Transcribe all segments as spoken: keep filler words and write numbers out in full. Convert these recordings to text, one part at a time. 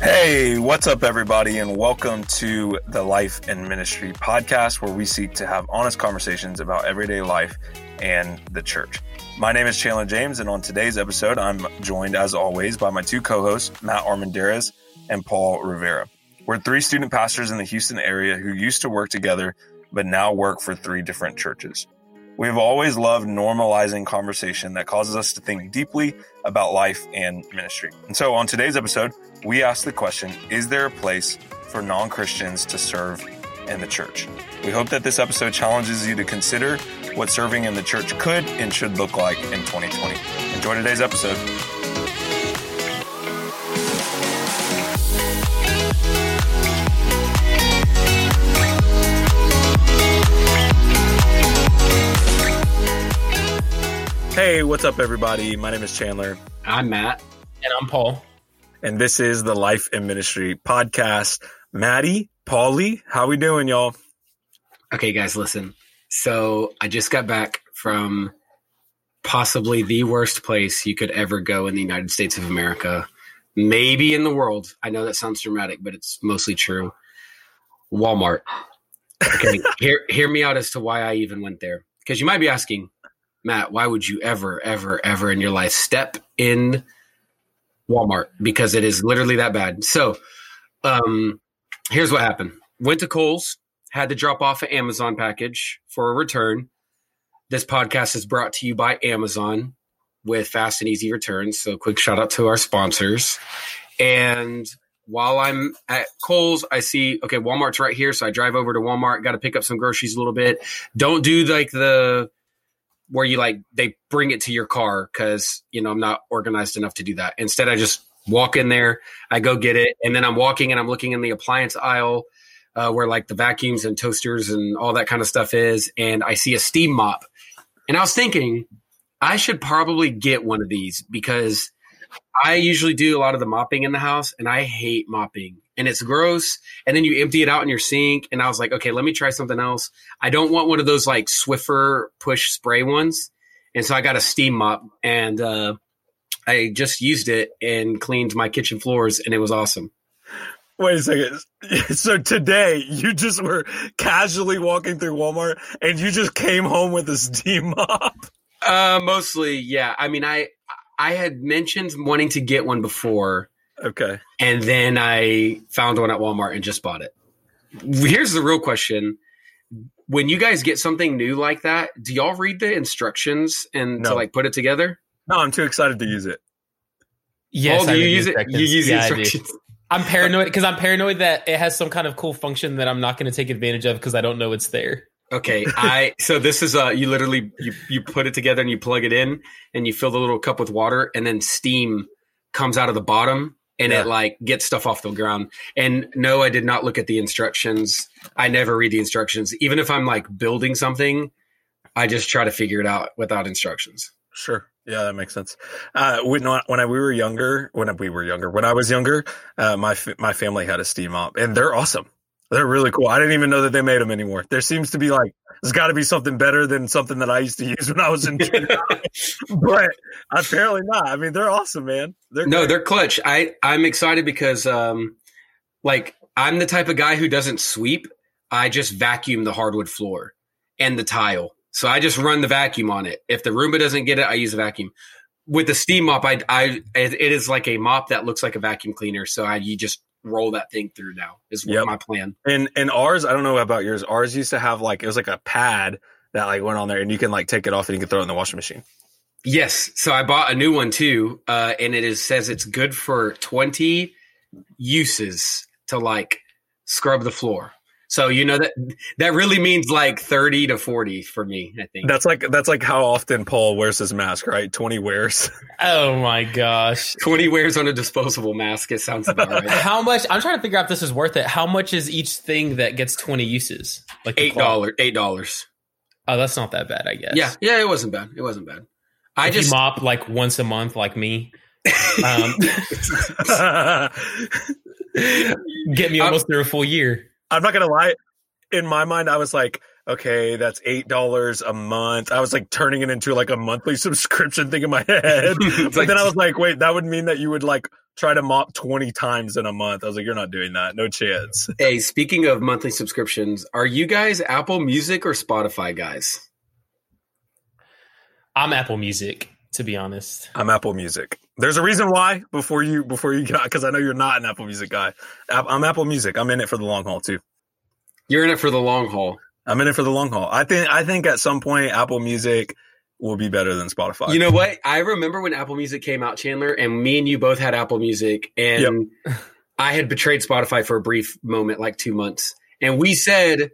Hey, what's up, everybody, and welcome to the Life and Ministry podcast, where we seek to have honest conversations about everyday life and the church. My name is Chandler James, and on today's episode, I'm joined, as always, by my two co-hosts, Matt Armendariz and Paul Rivera. We're three student pastors in the Houston area who used to work together, but now work for three different churches. We have always loved normalizing conversation that causes us to think deeply about life and ministry. And so on today's episode, we ask the question, is there a place for non-Christians to serve in the church? We hope that this episode challenges you to consider what serving in the church could and should look like in twenty twenty. Enjoy today's episode. Hey, what's up, everybody? My name is Chandler. I'm Matt. And I'm Paul. And this is the Life and Ministry podcast. Maddie, Paulie, how we doing, y'all? Okay, guys, listen. So I just got back from possibly the worst place you could ever go in the United States of America, maybe in the world. I know that sounds dramatic, but it's mostly true. Walmart. Okay, hear, hear me out as to why I even went there. Because you might be asking, Matt, why would you ever, ever, ever in your life step in Walmart? Because it is literally that bad. So um, here's what happened. Went to Kohl's, had to drop off an Amazon package for a return. This podcast is brought to you by Amazon with fast and easy returns. So quick shout out to our sponsors. And while I'm at Kohl's, I see, okay, Walmart's right here. So I drive over to Walmart, got to pick up some groceries a little bit. Don't do like the... where you like, they bring it to your car because, you know, I'm not organized enough to do that. Instead, I just walk in there, I go get it. And then I'm walking and I'm looking in the appliance aisle uh, where like the vacuums and toasters and all that kind of stuff is. And I see a steam mop. And I was thinking I should probably get one of these because I usually do a lot of the mopping in the house and I hate mopping and it's gross. And then you empty it out in your sink. And I was like, okay, let me try something else. I don't want one of those like Swiffer push spray ones. And so I got a steam mop and uh, I just used it and cleaned my kitchen floors and it was awesome. Wait a second. So today you just were casually walking through Walmart and you just came home with a steam mop? Uh, mostly, yeah. I mean, I... I had mentioned wanting to get one before. Okay. And then I found one at Walmart and just bought it. Here's the real question. When you guys get something new like that, do y'all read the instructions and no. to like put it together? No, I'm too excited to use it. Yes. Oh, do you use it? You use yeah, the instructions. I'm paranoid because I'm paranoid that it has some kind of cool function that I'm not going to take advantage of because I don't know it's there. Okay, I so this is uh you literally you, you put it together and you plug it in and you fill the little cup with water and then steam comes out of the bottom and yeah. it like gets stuff off the ground. And no, I did not look at the instructions. I never read the instructions. Even if I'm like building something, I just try to figure it out without instructions. Sure. Yeah, that makes sense. Uh, when I, when I, we were younger, when we were younger, when I was younger, uh, my my family had a steam mop and they're awesome. They're really cool. I didn't even know that they made them anymore. There seems to be like, there's got to be something better than something that I used to use when I was in but apparently not. I mean, they're awesome, man. They're no, great. They're clutch. I, I'm excited because um, like I'm the type of guy who doesn't sweep. I just vacuum the hardwood floor and the tile. So I just run the vacuum on it. If the Roomba doesn't get it, I use a vacuum. With the steam mop, I, I, it is like a mop that looks like a vacuum cleaner. So I, you just roll that thing through now is yep. my plan. And and ours, I don't know about yours. Ours used to have like, it was like a pad that like went on there and you can like take it off and you can throw it in the washing machine. Yes. So I bought a new one too. Uh, and it is, says it's good for twenty uses to like scrub the floor. So, you know, that that really means like thirty to forty for me, I think. That's like that's like how often Paul wears his mask, right? twenty wears. Oh, my gosh. twenty wears on a disposable mask. It sounds about right. How much? I'm trying to figure out if this is worth it. How much is each thing that gets twenty uses? Like eight dollars. eight dollars. Oh, that's not that bad, I guess. Yeah. Yeah, it wasn't bad. It wasn't bad. I if just you mop like once a month like me. Um, get me almost I'm, through a full year. I'm not going to lie. In my mind, I was like, okay, that's eight dollars a month. I was like turning it into like a monthly subscription thing in my head. But like, then I was like, wait, that would mean that you would like try to mop twenty times in a month. I was like, you're not doing that. No chance. Hey, speaking of monthly subscriptions, are you guys Apple Music or Spotify guys? I'm Apple Music, to be honest. I'm Apple Music. There's a reason why before you, before you got, because I know you're not an Apple Music guy. I'm Apple Music. I'm in it for the long haul too. You're in it for the long haul. I'm in it for the long haul. I think I think at some point Apple Music will be better than Spotify. You know what? I remember when Apple Music came out, Chandler, and me and you both had Apple Music, and yep. I had betrayed Spotify for a brief moment, like two months. And we said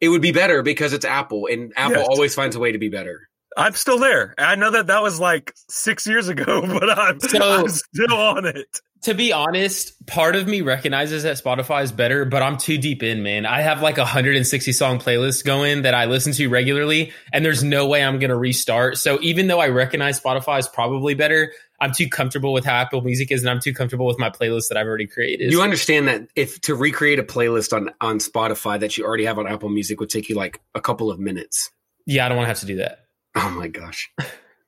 it would be better because it's Apple, and Apple yes. always finds a way to be better. I'm still there. I know that that was like six years ago, but I'm, so, I'm still on it. To be honest, part of me recognizes that Spotify is better, but I'm too deep in, man. I have like a one hundred sixty song playlist going that I listen to regularly, and there's no way I'm going to restart. So even though I recognize Spotify is probably better, I'm too comfortable with how Apple Music is, and I'm too comfortable with my playlist that I've already created. You understand that if to recreate a playlist on, on Spotify that you already have on Apple Music would take you like a couple of minutes. Yeah, I don't want to have to do that. Oh my gosh.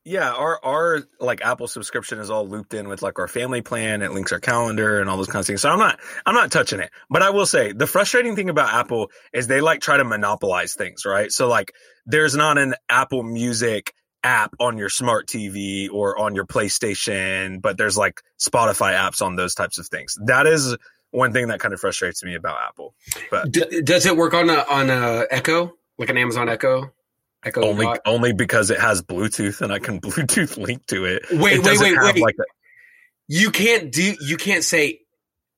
Yeah, our our like Apple subscription is all looped in with like our family plan. It links our calendar and all those kinds of things. So I'm not I'm not touching it. But I will say the frustrating thing about Apple is they like try to monopolize things, right? So like there's not an Apple Music app on your smart T V or on your PlayStation, but there's like Spotify apps on those types of things. That is one thing that kind of frustrates me about Apple. But D- does it work on a on a Echo, like an Amazon Echo? Echo only, Lock. Only because it has Bluetooth and I can Bluetooth link to it. Wait, it wait, wait, wait! Like a- you can't do. You can't say,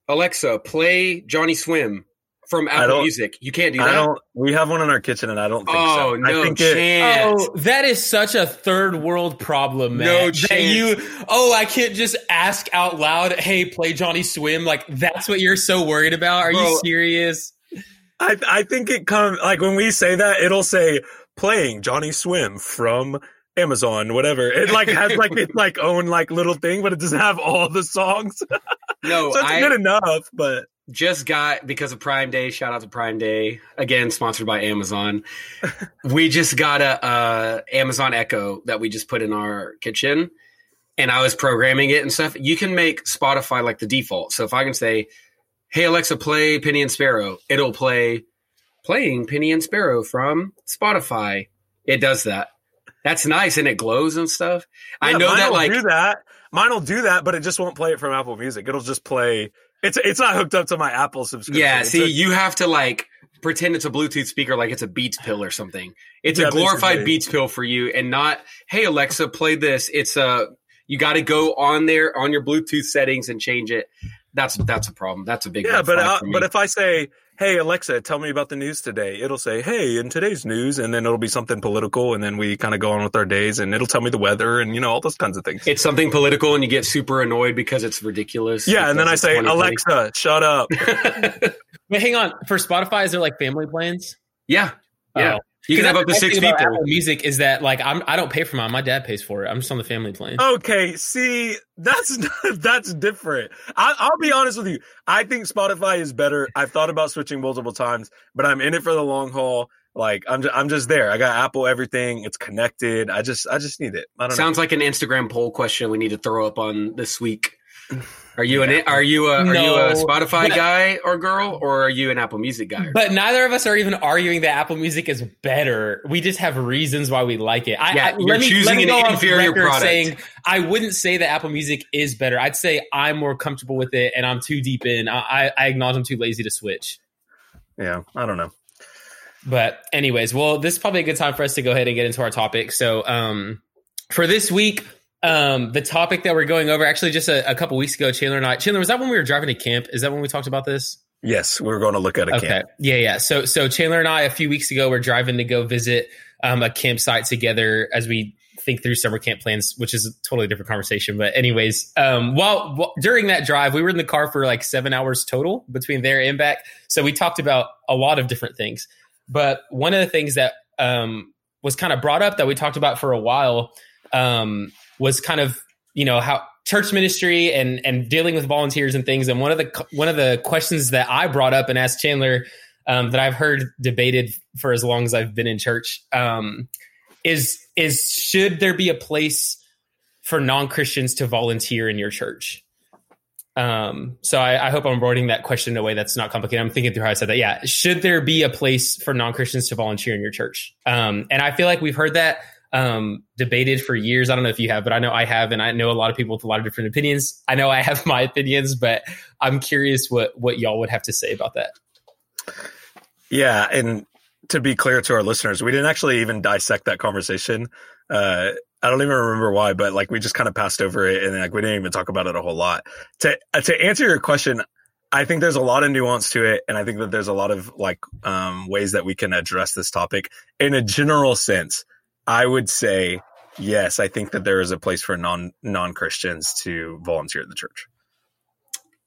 Alexa, play Johnny Swim from Apple Music. You can't do that. I don't, we have one in our kitchen, and I don't think oh, so. No I think chance. It, oh, that is such a third world problem, man. No chance. That you, oh, I can't just ask out loud, "Hey, play Johnny Swim." Like that's what you're so worried about? Are Bro, you serious? I I think it comes like when we say that, it'll say. Playing Johnny Swim from Amazon, whatever. It like has like its like own like little thing, but it doesn't have all the songs. No, so it's I good enough, but just got because of Prime Day. Shout out to Prime Day again, sponsored by Amazon. We just got a uh, Amazon Echo that we just put in our kitchen, and I was programming it and stuff. You can make Spotify like the default. So if I can say, "Hey Alexa, play Penny and Sparrow," it'll play. Playing Penny and Sparrow from Spotify. It does that. That's nice, and it glows and stuff. Yeah, I know mine that will like do that. Mine will do that, but it just won't play it from Apple Music. It'll just play. It's it's not hooked up to my Apple subscription. Yeah, it's see, a, you have to like pretend it's a Bluetooth speaker, like it's a Beats Pill or something. It's yeah, a glorified basically. Beats Pill for you, and not hey Alexa, play this. It's a you got to go on there on your Bluetooth settings and change it. That's that's a problem. That's a big yeah. But uh, but if I say. Hey, Alexa, tell me about the news today. It'll say, hey, in today's news, and then it'll be something political, and then we kind of go on with our days, and it'll tell me the weather and, you know, all those kinds of things. It's something political, and you get super annoyed because it's ridiculous. Yeah, and then I say, Alexa, shut up. Wait, hang on. For Spotify, is there, like, family plans? Yeah. Yeah. Oh. You can have up to six people. Apple Music is that like I'm I don't pay for mine. My dad pays for it. I'm just on the family plan. Okay, see, that's that's different. I, I'll be honest with you. I think Spotify is better. I've thought about switching multiple times, but I'm in it for the long haul. Like I'm just, I'm just there. I got Apple everything. It's connected. I just I just need it. I don't Sounds know. Like an Instagram poll question we need to throw up on this week. Are you an are you a, are no, you a Spotify but, guy or girl, or are you an Apple Music guy? But neither of us are even arguing that Apple Music is better. We just have reasons why we like it. I, yeah, I, you're let me, choosing let me an inferior product. Saying, I wouldn't say that Apple Music is better. I'd say I'm more comfortable with it, and I'm too deep in. I, I, I acknowledge I'm too lazy to switch. Yeah, I don't know. But anyways, well, this is probably a good time for us to go ahead and get into our topic. So um, for this week. Um, the topic that we're going over, actually just a, a couple weeks ago, Chandler and I, Chandler, was that when we were driving to camp? Is that when we talked about this? Yes, we were going to look at a okay. camp. Yeah, yeah. So so Chandler and I, a few weeks ago, were driving to go visit um, a campsite together as we think through summer camp plans, which is a totally different conversation. But anyways, um, while, while during that drive, we were in the car for like seven hours total between there and back. So we talked about a lot of different things. But one of the things that um, was kind of brought up that we talked about for a while um, was kind of, you know, how church ministry and and dealing with volunteers and things. And one of the one of the questions that I brought up and asked Chandler um, that I've heard debated for as long as I've been in church, um, is, is should there be a place for non-Christians to volunteer in your church? Um, so I, I hope I'm wording that question in a way that's not complicated. I'm thinking through how I said that. Yeah. Should there be a place for non-Christians to volunteer in your church? Um, and I feel like we've heard that um, debated for years. I don't know if you have, but I know I have, and I know a lot of people with a lot of different opinions. I know I have my opinions, but I'm curious what, what y'all would have to say about that. Yeah. And to be clear to our listeners, we didn't actually even dissect that conversation. Uh, I don't even remember why, but like we just kind of passed over it, and like we didn't even talk about it a whole lot. To to answer your question, I think there's a lot of nuance to it, and I think that there's a lot of like um, ways that we can address this topic. In a general sense, I would say yes. I think that there is a place for non non-Christians to volunteer at the church.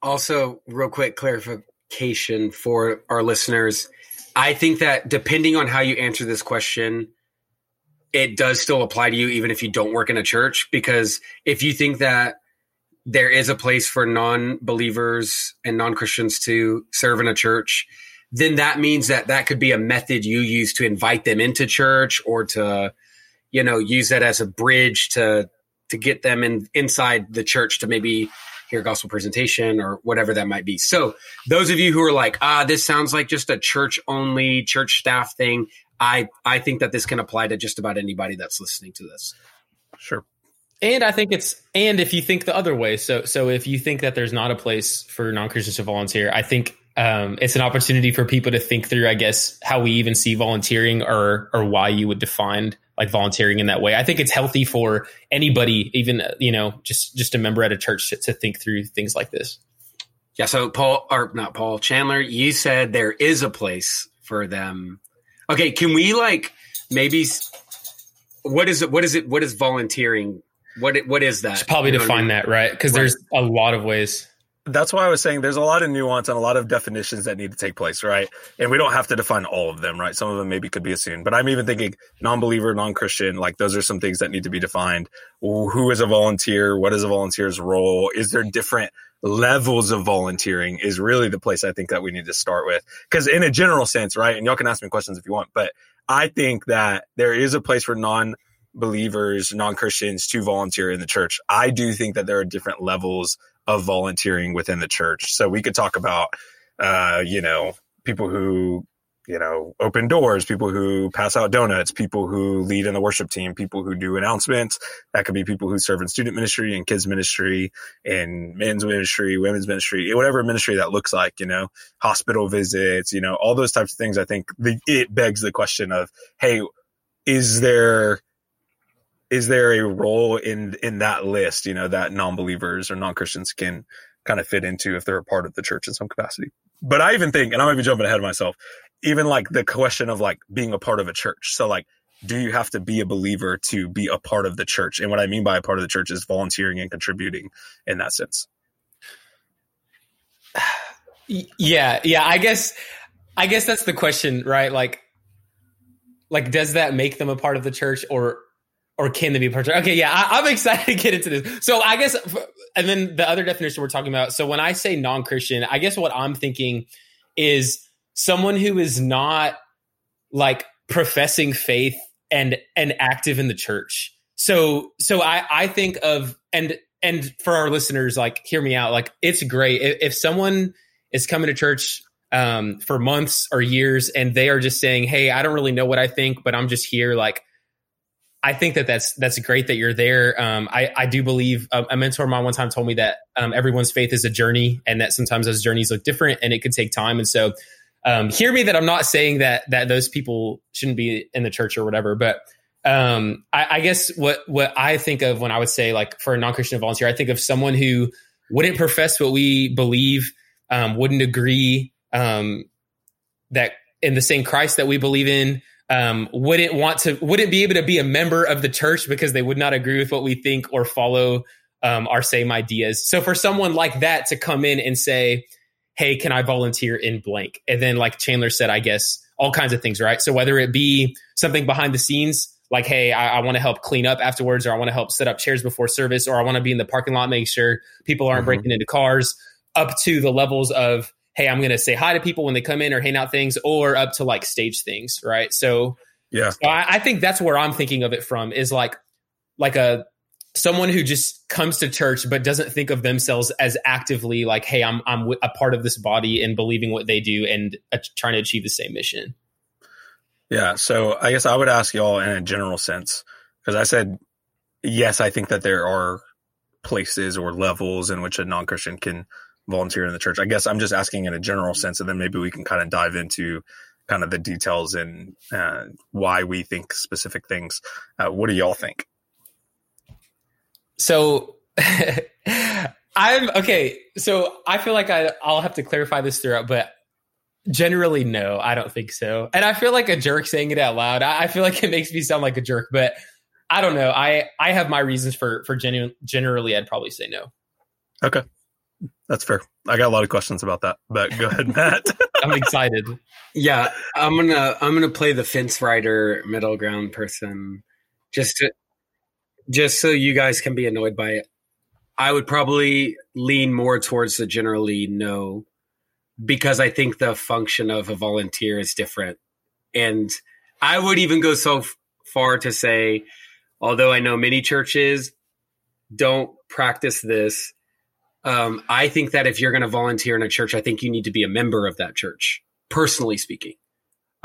Also, real quick clarification for our listeners: I think that depending on how you answer this question, it does still apply to you even if you don't work in a church, because if you think that there is a place for non-believers and non-Christians to serve in a church, then that means that that could be a method you use to invite them into church, or to, you know, use that as a bridge to to get them in inside the church to maybe hear gospel presentation or whatever that might be. So those of you who are like, ah, this sounds like just a church only, church staff thing, I, I think that this can apply to just about anybody that's listening to this. Sure. And I think it's, and if you think the other way, so, so if you think that there's not a place for non-Christians to volunteer, I think um, it's an opportunity for people to think through, I guess, how we even see volunteering, or, or why you would define like volunteering in that way. I think it's healthy for anybody, even, you know, just, just a member at a church to, to think through things like this. Yeah. So Paul, or not Paul, Chandler, you said there is a place for them. Okay, can we like maybe what is it? What is it? What is volunteering? What what is that? Should probably define I mean? that, right? Because right. There's a lot of ways. That's why I was saying there's a lot of nuance and a lot of definitions that need to take place, right? And we don't have to define all of them, right? Some of them maybe could be assumed, but I'm even thinking non-believer, non-Christian, like those are some things that need to be defined. Who is a volunteer? What is a volunteer's role? Is there different levels of volunteering is really the place I think that we need to start with. Because in a general sense, right, and y'all can ask me questions if you want, but I think that there is a place for non-believers, non-Christians to volunteer in the church. I do think that there are different levels of volunteering within the church. So we could talk about, uh, you know, people who, you know, open doors, people who pass out donuts, people who lead in the worship team, people who do announcements. That could be people who serve in student ministry and kids ministry and men's ministry, women's ministry, whatever ministry that looks like, you know, hospital visits, you know, all those types of things. I think the, it begs the question of, hey, is there, is there a role in, in that list, you know, that non-believers or non-Christians can kind of fit into if they're a part of the church in some capacity? But I even think, and I might be jumping ahead of myself, even like the question of like being a part of a church. So like, do you have to be a believer to be a part of the church? And what I mean by a part of the church is volunteering and contributing in that sense. Yeah. Yeah. I guess, I guess that's the question, right? Like, like, does that make them a part of the church, or, or can they be a part of the church? Okay. Yeah. I, I'm excited to get into this. So I guess, and then the other definition we're talking about. So when I say non-Christian, I guess what I'm thinking is someone who is not like professing faith and and active in the church. So so I, I think of and and for our listeners, like, hear me out. Like, it's great if, if someone is coming to church um, for months or years and they are just saying, "Hey, I don't really know what I think, but I'm just here." Like, I think that that's that's great that you're there. Um, I I do believe uh, a mentor of mine one time told me that um, everyone's faith is a journey, and that sometimes those journeys look different and it could take time. And so. Um, hear me that I'm not saying that that those people shouldn't be in the church or whatever, but um, I, I guess what what I think of when I would say like for a non-Christian volunteer, I think of someone who wouldn't profess what we believe, um, wouldn't agree um, that in the same Christ that we believe in, um, wouldn't want to, wouldn't be able to be a member of the church because they would not agree with what we think or follow um, our same ideas. So for someone like that to come in and say, "Hey, can I volunteer in blank?" And then like Chandler said, I guess all kinds of things, right? So whether it be something behind the scenes, like, "Hey, I, I want to help clean up afterwards," or "I want to help set up chairs before service," or "I want to be in the parking lot, make sure people aren't mm-hmm. breaking into cars," up to the levels of, hey, I'm going to say hi to people when they come in or hand out things, or up to like stage things. Right. So yeah, so I, I think that's where I'm thinking of it from, is like, like a, someone who just comes to church, but doesn't think of themselves as actively like, hey, I'm, I'm a part of this body and believing what they do and uh, trying to achieve the same mission. Yeah. So I guess I would ask y'all in a general sense, because I said, yes, I think that there are places or levels in which a non-Christian can volunteer in the church. I guess I'm just asking in a general sense, and then maybe we can kind of dive into kind of the details and uh, why we think specific things. Uh, what do y'all think? So I'm okay. So I feel like I, I'll have to clarify this throughout, but generally, no, I don't think so. And I feel like a jerk saying it out loud. I, I feel like it makes me sound like a jerk, but I don't know. I, I have my reasons for, for genu- generally, I'd probably say no. Okay. That's fair. I got a lot of questions about that, but go ahead, Matt. I'm excited. Yeah. I'm going to, I'm going to play the fence rider middle ground person just to, just so you guys can be annoyed by it. I would probably lean more towards the generally no, because I think the function of a volunteer is different. And I would even go so f- far to say, although I know many churches don't practice this, um, I think that if you're going to volunteer in a church, I think you need to be a member of that church, personally speaking.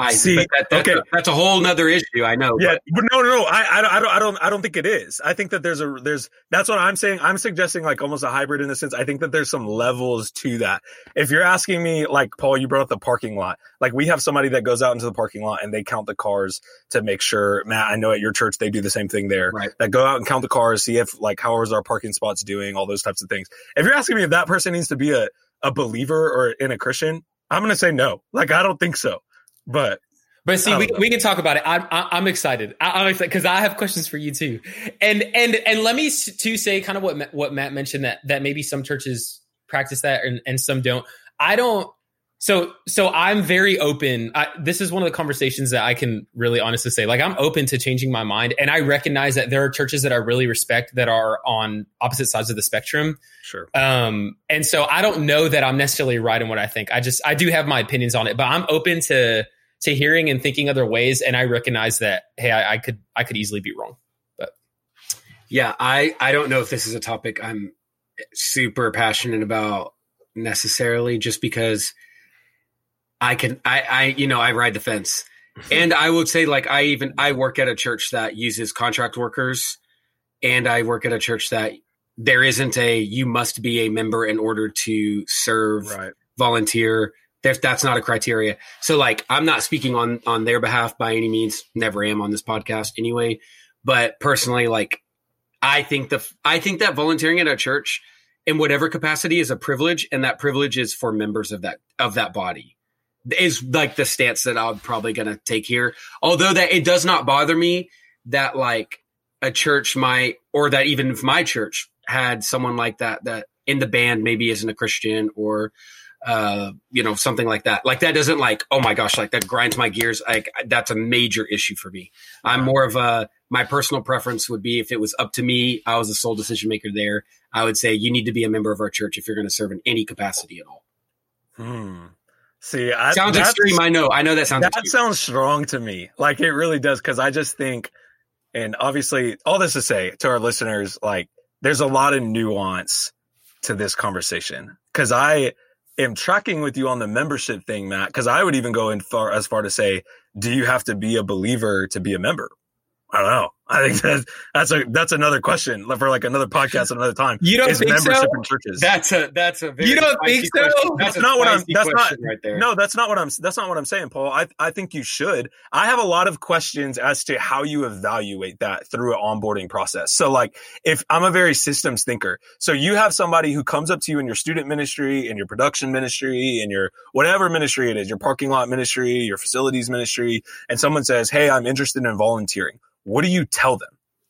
I see. That, that's, okay. a, that's a whole nother issue. I know. Yeah. But. But no, no, no. I, I, I don't, I don't, I don't think it is. I think that there's a, there's, that's what I'm saying. I'm suggesting like almost a hybrid in the sense. I think that there's some levels to that. If you're asking me, like, Paul, you brought up the parking lot. Like, we have somebody that goes out into the parking lot and they count the cars to make sure, Matt, I know at your church, they do the same thing there. Right. That go out and count the cars, see if like, how is our parking spots doing? All those types of things. If you're asking me if that person needs to be a, a believer or in a Christian, I'm going to say no. Like, I don't think so. But but see, we know. we can talk about it. I'm I, I'm excited. I, I'm excited because I have questions for you too. And and and let me to say kind of what what Matt mentioned, that that maybe some churches practice that and, and some don't. I don't. So so I'm very open. I, this is one of the conversations that I can really honestly say, like, I'm open to changing my mind. And I recognize that there are churches that I really respect that are on opposite sides of the spectrum. Sure. Um, and so I don't know that I'm necessarily right in what I think. I just I do have my opinions on it, but I'm open to. to hearing and thinking other ways. And I recognize that, hey, I, I could, I could easily be wrong, but yeah, I, I don't know if this is a topic I'm super passionate about necessarily, just because I can, I, I, you know, I ride the fence. And I would say, like, I even, I work at a church that uses contract workers, and I work at a church that there isn't a, you must be a member in order to serve, right. volunteer, There's, that's not a criteria. So, like, I'm not speaking on, on their behalf by any means, never am on this podcast anyway. But personally, like, I think the, I think that volunteering at a church in whatever capacity is a privilege. And that privilege is for members of that, of that body, is like the stance that I'm probably going to take here. Although that it does not bother me that, like, a church might, or that even if my church had someone like that, that in the band maybe isn't a Christian, or, uh, you know, something like that. Like, that doesn't, like, oh my gosh, like, that grinds my gears. Like, that's a major issue for me. I'm more of a, my personal preference would be, if it was up to me, I was the sole decision maker there, I would say you need to be a member of our church if you're going to serve in any capacity at all. Hmm. See, I, sounds extreme. I know. I know that sounds, that extreme. sounds strong to me. Like, it really does. Cause I just think, and obviously all this to say to our listeners, like, there's a lot of nuance to this conversation. Cause I, am tracking with you on the membership thing, Matt, because I would even go in far as far to say, do you have to be a believer to be a member? I don't know. I think that's, that's a that's another question for, like, another podcast another time. You don't think membership so? In churches. That's a that's a very you don't think so? Question. That's, that's not what I'm. That's not right there. No, that's not what I'm. That's not what I'm saying, Paul. I I think you should. I have a lot of questions as to how you evaluate that through an onboarding process. So, like, if I'm a very systems thinker, so you have somebody who comes up to you in your student ministry, in your production ministry, in your whatever ministry it is, your parking lot ministry, your facilities ministry, and someone says, "Hey, I'm interested in volunteering." What do you tell them?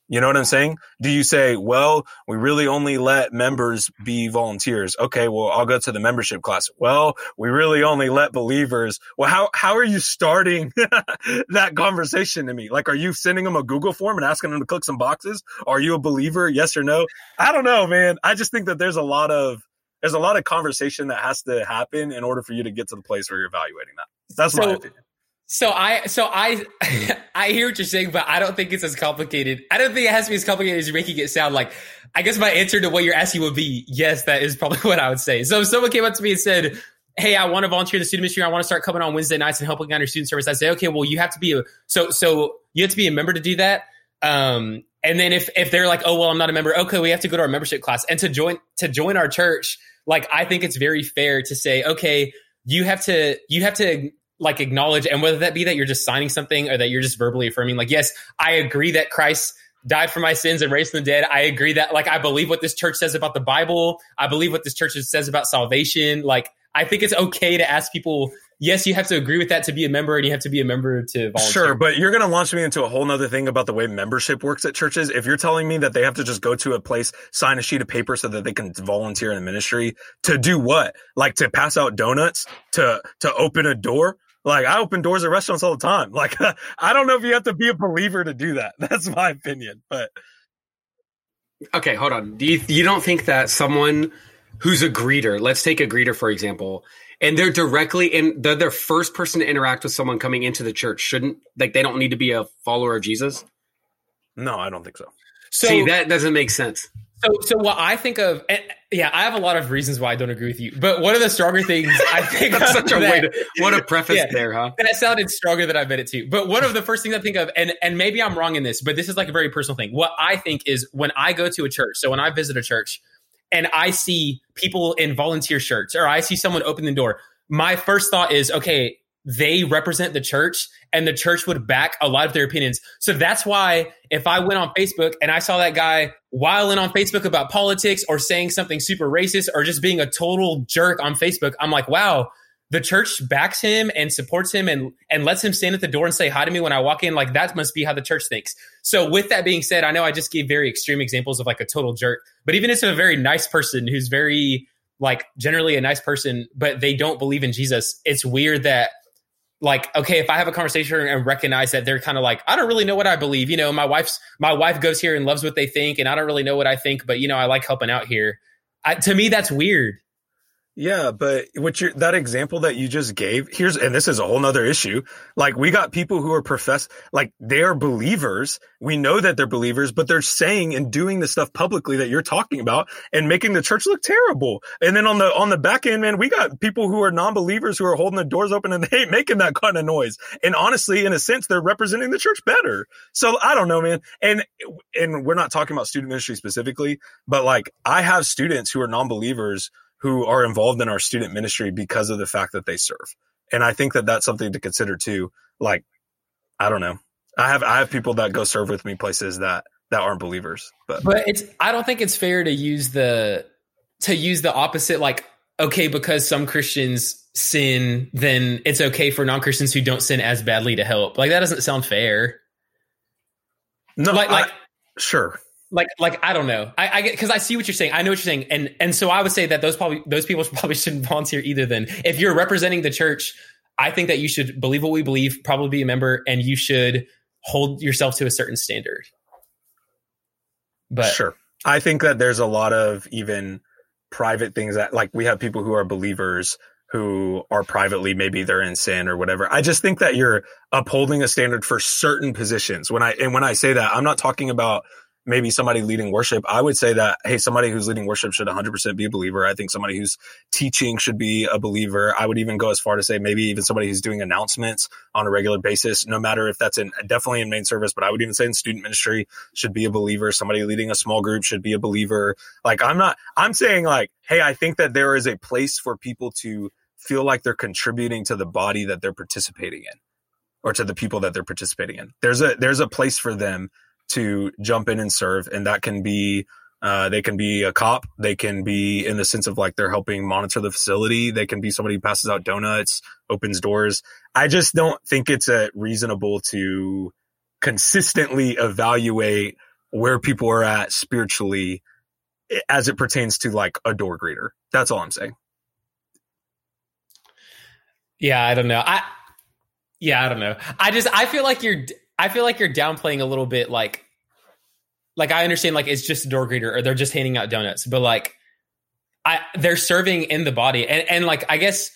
You know what I'm saying? Do you say, well, we really only let members be volunteers. Okay, well, I'll go to the membership class. Well, we really only let believers. Well, how, how are you starting that conversation to me? Like, are you sending them a Google form and asking them to click some boxes? Are you a believer? Yes or no? I don't know, man. I just think that there's a lot of there's a lot of conversation that has to happen in order for you to get to the place where you're evaluating that. That's so, my opinion. So I, so I, I hear what you're saying, but I don't think it's as complicated. I don't think it has to be as complicated as you're making it sound. Like, I guess my answer to what you're asking would be, yes, that is probably what I would say. So if someone came up to me and said, hey, I want to volunteer in the student ministry. I want to start coming on Wednesday nights and helping out your student service. I say, okay, well, you have to be a, so, so you have to be a member to do that. Um, and then if, if they're like, oh, well, I'm not a member. Okay. We have to go to our membership class and to join, to join our church. Like, I think it's very fair to say, okay, you have to, you have to, like, acknowledge, and whether that be that you're just signing something or that you're just verbally affirming, like, yes, I agree that Christ died for my sins and raised from the dead. I agree that, like, I believe what this church says about the Bible. I believe what this church says about salvation. Like, I think it's okay to ask people, yes, you have to agree with that to be a member, and you have to be a member to volunteer. Sure, but you're going to launch me into a whole nother thing about the way membership works at churches. If you're telling me that they have to just go to a place, sign a sheet of paper so that they can volunteer in the ministry, to do what? Like, to pass out donuts? To, to open a door? Like, I open doors at restaurants all the time. Like, I don't know if you have to be a believer to do that. That's my opinion. But okay, hold on. Do you, you don't think that someone who's a greeter, let's take a greeter, for example, and they're directly in, they're their first person to interact with someone coming into the church, shouldn't, like, they don't need to be a follower of Jesus? No, I don't think so. So see, that doesn't make sense. So, so what I think of, and yeah, I have a lot of reasons why I don't agree with you, but one of the stronger things I think that's of such a that, way to, what a preface yeah, there, huh? That sounded stronger than I meant it to. But one of the first things I think of, and, and maybe I'm wrong in this, but this is like a very personal thing. What I think is, when I go to a church, so when I visit a church and I see people in volunteer shirts, or I see someone open the door, my first thought is, okay, they represent the church, and the church would back a lot of their opinions. So that's why if I went on Facebook and I saw that guy whiling on Facebook about politics or saying something super racist or just being a total jerk on Facebook, I'm like, wow, the church backs him and supports him and, and lets him stand at the door and say hi to me when I walk in. Like, that must be how the church thinks. So with that being said, I know I just gave very extreme examples of, like, a total jerk, but even if it's a very nice person who's very, like, generally a nice person, but they don't believe in Jesus, it's weird that, like, okay, if I have a conversation and recognize that they're kind of like, I don't really know what I believe. You know, my wife's, my wife goes here and loves what they think, and I don't really know what I think, but, you know, I like helping out here. I, to me, that's weird. Yeah, but what you're, that example that you just gave, here's, and this is a whole nother issue. Like, we got people who are profess, like, they're believers. We know that they're believers, but they're saying and doing the stuff publicly that you're talking about and making the church look terrible. And then on the, on the back end, man, we got people who are non-believers who are holding the doors open and they ain't making that kind of noise. And honestly, in a sense, they're representing the church better. So I don't know, man. And, and we're not talking about student ministry specifically, but, like, I have students who are non-believers who are involved in our student ministry because of the fact that they serve. And I think that that's something to consider too. Like, I don't know. I have, I have people that go serve with me places that, that aren't believers, but, but it's, I don't think it's fair to use the, to use the opposite, like, okay, because some Christians sin, then it's okay for non-Christians who don't sin as badly to help. Like, that doesn't sound fair. No, like, I, like sure. Like, like, I don't know. I, I get, cause I see what you're saying. I know what you're saying. And, and so I would say that those probably, those people probably shouldn't volunteer either. Then if you're representing the church, I think that you should believe what we believe, probably be a member, and you should hold yourself to a certain standard. But sure. I think that there's a lot of even private things that, like, we have people who are believers who are privately, maybe they're in sin or whatever. I just think that you're upholding a standard for certain positions. When I, and when I say that, I'm not talking about maybe somebody leading worship. I would say that, hey, somebody who's leading worship should one hundred percent be a believer. I think somebody who's teaching should be a believer. I would even go as far to say maybe even somebody who's doing announcements on a regular basis, no matter if that's in definitely in main service, but I would even say in student ministry should be a believer. Somebody leading a small group should be a believer. Like, I'm not, I'm saying, like, hey, I think that there is a place for people to feel like they're contributing to the body that they're participating in, or to the people that they're participating in. There's a, there's a place for them to jump in and serve. And that can be, uh, they can be a cop. They can be in the sense of, like, they're helping monitor the facility. They can be somebody who passes out donuts, opens doors. I just don't think it's a reasonable to consistently evaluate where people are at spiritually as it pertains to, like, a door greeter. That's all I'm saying. Yeah, I don't know. I, yeah, I don't know. I just, I feel like you're, I feel like you're downplaying a little bit, like, like I understand, like, it's just a door greeter or they're just handing out donuts, but, like, I, they're serving in the body. And, and like, I guess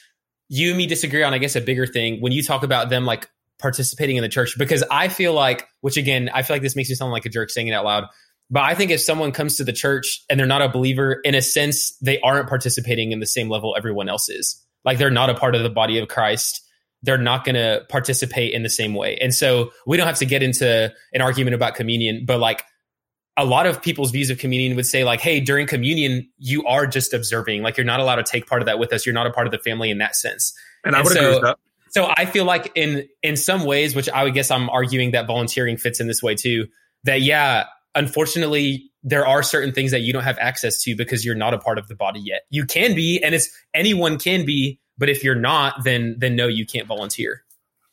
you and me disagree on, I guess, a bigger thing when you talk about them, like, participating in the church, because I feel like, which again, I feel like this makes me sound like a jerk saying it out loud, but I think if someone comes to the church and they're not a believer, in a sense, they aren't participating in the same level everyone else is. Like, they're not a part of the body of Christ. They're not going to participate in the same way. And so we don't have to get into an argument about communion, but like, a lot of people's views of communion would say like, hey, during communion, you are just observing, like, you're not allowed to take part of that with us. You're not a part of the family in that sense. And, and I would so, agree with that. So I feel like in, in some ways, which I would guess I'm arguing that volunteering fits in this way too, that, yeah, unfortunately, there are certain things that you don't have access to because you're not a part of the body yet. You can be, and it's anyone can be, but if you're not, then, then no, you can't volunteer.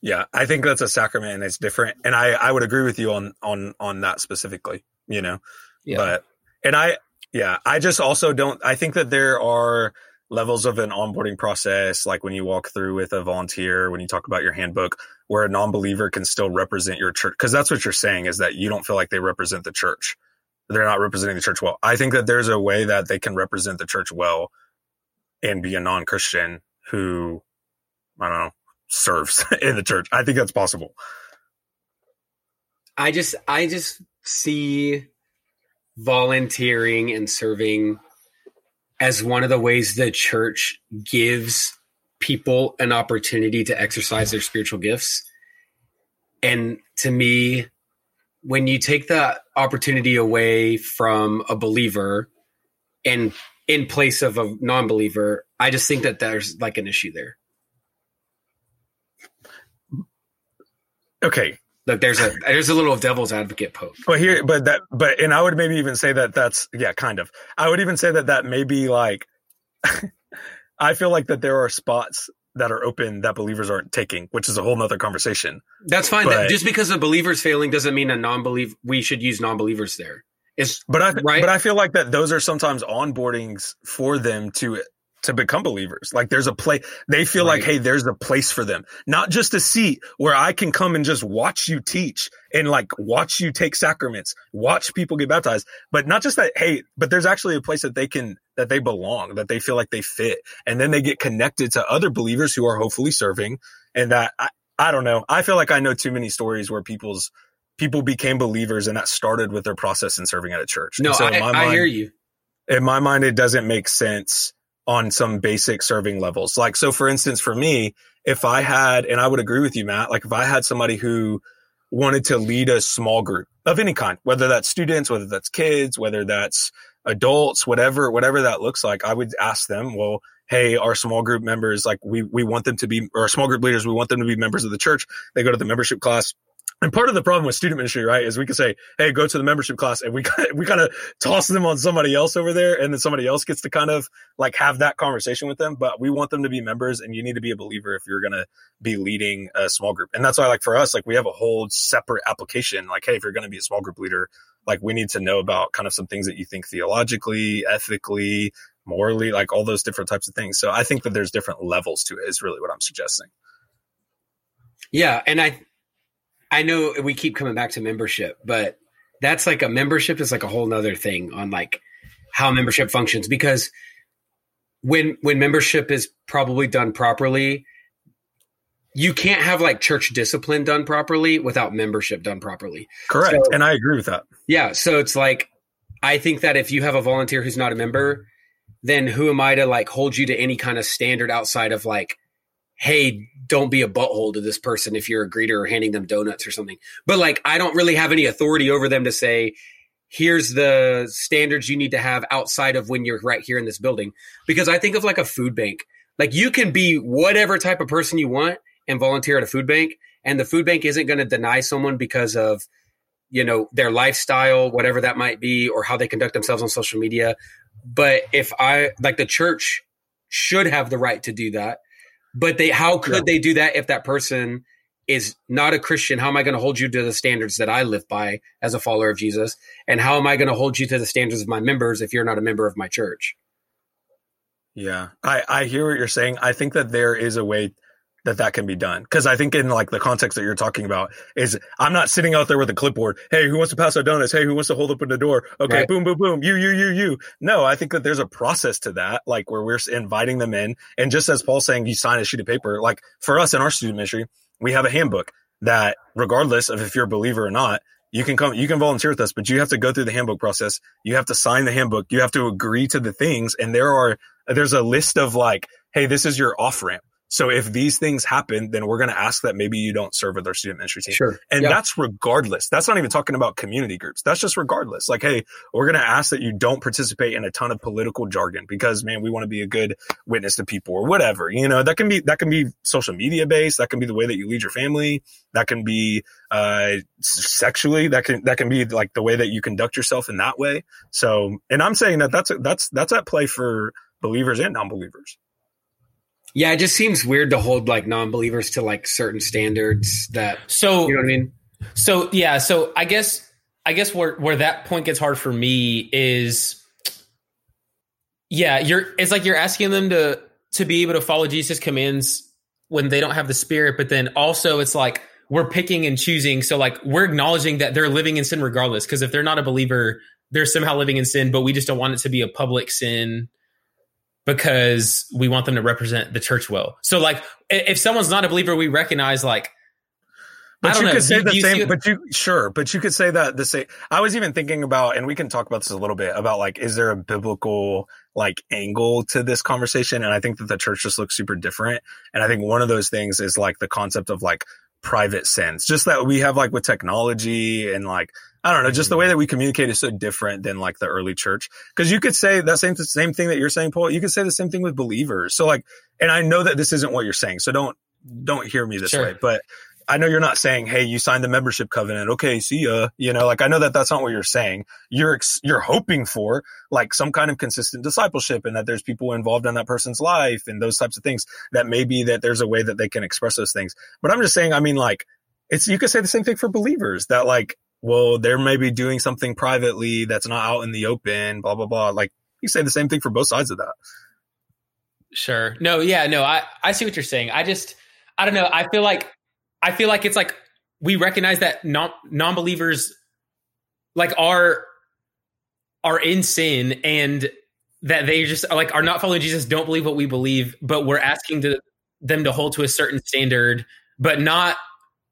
Yeah. I think that's a sacrament and it's different. And I, I would agree with you on, on, on that specifically. You know, yeah. But, and I, yeah, I just also don't, I think that there are levels of an onboarding process, like when you walk through with a volunteer, when you talk about your handbook, where a non-believer can still represent your church. Cause that's what you're saying, is that you don't feel like they represent the church. They're not representing the church well. I think that there's a way that they can represent the church well and be a non-Christian who, I don't know, serves in the church. I think that's possible. I just, I just, see volunteering and serving as one of the ways the church gives people an opportunity to exercise their spiritual gifts. And to me, when you take that opportunity away from a believer and in place of a non-believer, I just think that there's like an issue there. Okay. Like there's a there's a little devil's advocate poke. But here, but that, but and I would maybe even say that that's yeah, kind of. I would even say that that may be like. I feel like that there are spots that are open that believers aren't taking, which is a whole nother conversation. That's fine. But, just because a believer's failing doesn't mean a non-believer. We should use non-believers there. It's but I right? but I feel like that those are sometimes onboardings for them to to become believers. Like there's a place they feel right. like, hey, there's a place for them, not just a seat where I can come and just watch you teach and like watch you take sacraments, watch people get baptized, but not just that. Hey, but there's actually a place that they can, that they belong, that they feel like they fit. And then they get connected to other believers who are hopefully serving. And that, I, I don't know. I feel like I know too many stories where people's people became believers and that started with their process in serving at a church. No, so I, in my I mind, hear you. In my mind, it doesn't make sense on some basic serving levels. Like, so for instance, for me, if I had, and I would agree with you, Matt, like if I had somebody who wanted to lead a small group of any kind, whether that's students, whether that's kids, whether that's adults, whatever, whatever that looks like, I would ask them, well, hey, our small group members, like we, we want them to be, or our small group leaders, we want them to be members of the church. They go to the membership class. And part of the problem with student ministry, right, is we can say, hey, go to the membership class, and we we kind of toss them on somebody else over there, and then somebody else gets to kind of like have that conversation with them. But we want them to be members, and you need to be a believer if you're going to be leading a small group. And that's why, like for us, like we have a whole separate application. Like, hey, if you're going to be a small group leader, like we need to know about kind of some things that you think theologically, ethically, morally, like all those different types of things. So I think that there's different levels to it is really what I'm suggesting. Yeah, and I... I know we keep coming back to membership, but that's like a membership is like a whole nother thing on like how membership functions, because when, when membership is probably done properly, you can't have like church discipline done properly without membership done properly. Correct. So, and I agree with that. Yeah. So it's like, I think that if you have a volunteer who's not a member, then who am I to like hold you to any kind of standard outside of like, hey, don't be a butthole to this person if you're a greeter or handing them donuts or something. But like, I don't really have any authority over them to say, here's the standards you need to have outside of when you're right here in this building. Because I think of like a food bank, like you can be whatever type of person you want and volunteer at a food bank. And the food bank isn't going to deny someone because of, you know, their lifestyle, whatever that might be, or how they conduct themselves on social media. But if I like the church should have the right to do that. But they, how could yeah. they do that if that person is not a Christian? How am I going to hold you to the standards that I live by as a follower of Jesus? And how am I going to hold you to the standards of my members if you're not a member of my church? Yeah, I, I hear what you're saying. I think that there is a way that that can be done. Because I think in like the context that you're talking about is I'm not sitting out there with a clipboard. Hey, who wants to pass out donuts? Hey, who wants to hold open the door? Okay, right. boom, boom, boom. You, you, you, you. No, I think that there's a process to that, like where we're inviting them in. And just as Paul's saying, you sign a sheet of paper. Like for us in our student ministry, we have a handbook that regardless of if you're a believer or not, you can come, you can volunteer with us, but you have to go through the handbook process. You have to sign the handbook. You have to agree to the things. And there are, there's a list of like, hey, this is your off ramp. So if these things happen, then we're going to ask that maybe you don't serve with our student ministry team. Sure. And yep. that's regardless. That's not even talking about community groups. That's just regardless. Like, hey, we're going to ask that you don't participate in a ton of political jargon because, man, we want to be a good witness to people or whatever. You know, that can be that can be social media based. That can be the way that you lead your family. That can be uh, sexually. That can that can be like the way that you conduct yourself in that way. So, and I'm saying that that's that's that's at play for believers and non-believers. Yeah, it just seems weird to hold like non-believers to like certain standards that so you know what I mean? So yeah, so I guess I guess where where that point gets hard for me is yeah, you're it's like you're asking them to to be able to follow Jesus' commands when they don't have the Spirit, but then also it's like we're picking and choosing. So like we're acknowledging that they're living in sin regardless, because if they're not a believer, they're somehow living in sin, but we just don't want it to be a public sin, because we want them to represent the church well. So like if someone's not a believer, we recognize like, but I don't you know, could say do, the do same, you but you sure, but you could say that the same. I was even thinking about, and we can talk about this a little bit about like, is there a biblical like angle to this conversation? And I think that the church just looks super different. And I think one of those things is like the concept of like private sins, just that we have like with technology and like, I don't know, just the way that we communicate is so different than like the early church. Because you could say that same same thing that you're saying, Paul. You could say the same thing with believers. So like, and I know that this isn't what you're saying, so don't don't hear me this sure. way. But I know you're not saying, hey, you signed the membership covenant. Okay, see ya. You know, like I know that that's not what you're saying. You're you're hoping for like some kind of consistent discipleship, and that there's people involved in that person's life and those types of things. That maybe that there's a way that they can express those things. But I'm just saying, I mean, like it's you could say the same thing for believers that like. Well, they're maybe doing something privately that's not out in the open, blah, blah, blah. Like you say the same thing for both sides of that. Sure. No, yeah, no, I, I see what you're saying. I just, I don't know. I feel like, I feel like it's like we recognize that non, non-believers like are, are in sin and that they just are like, are not following Jesus, don't believe what we believe, but we're asking to, them to hold to a certain standard, but not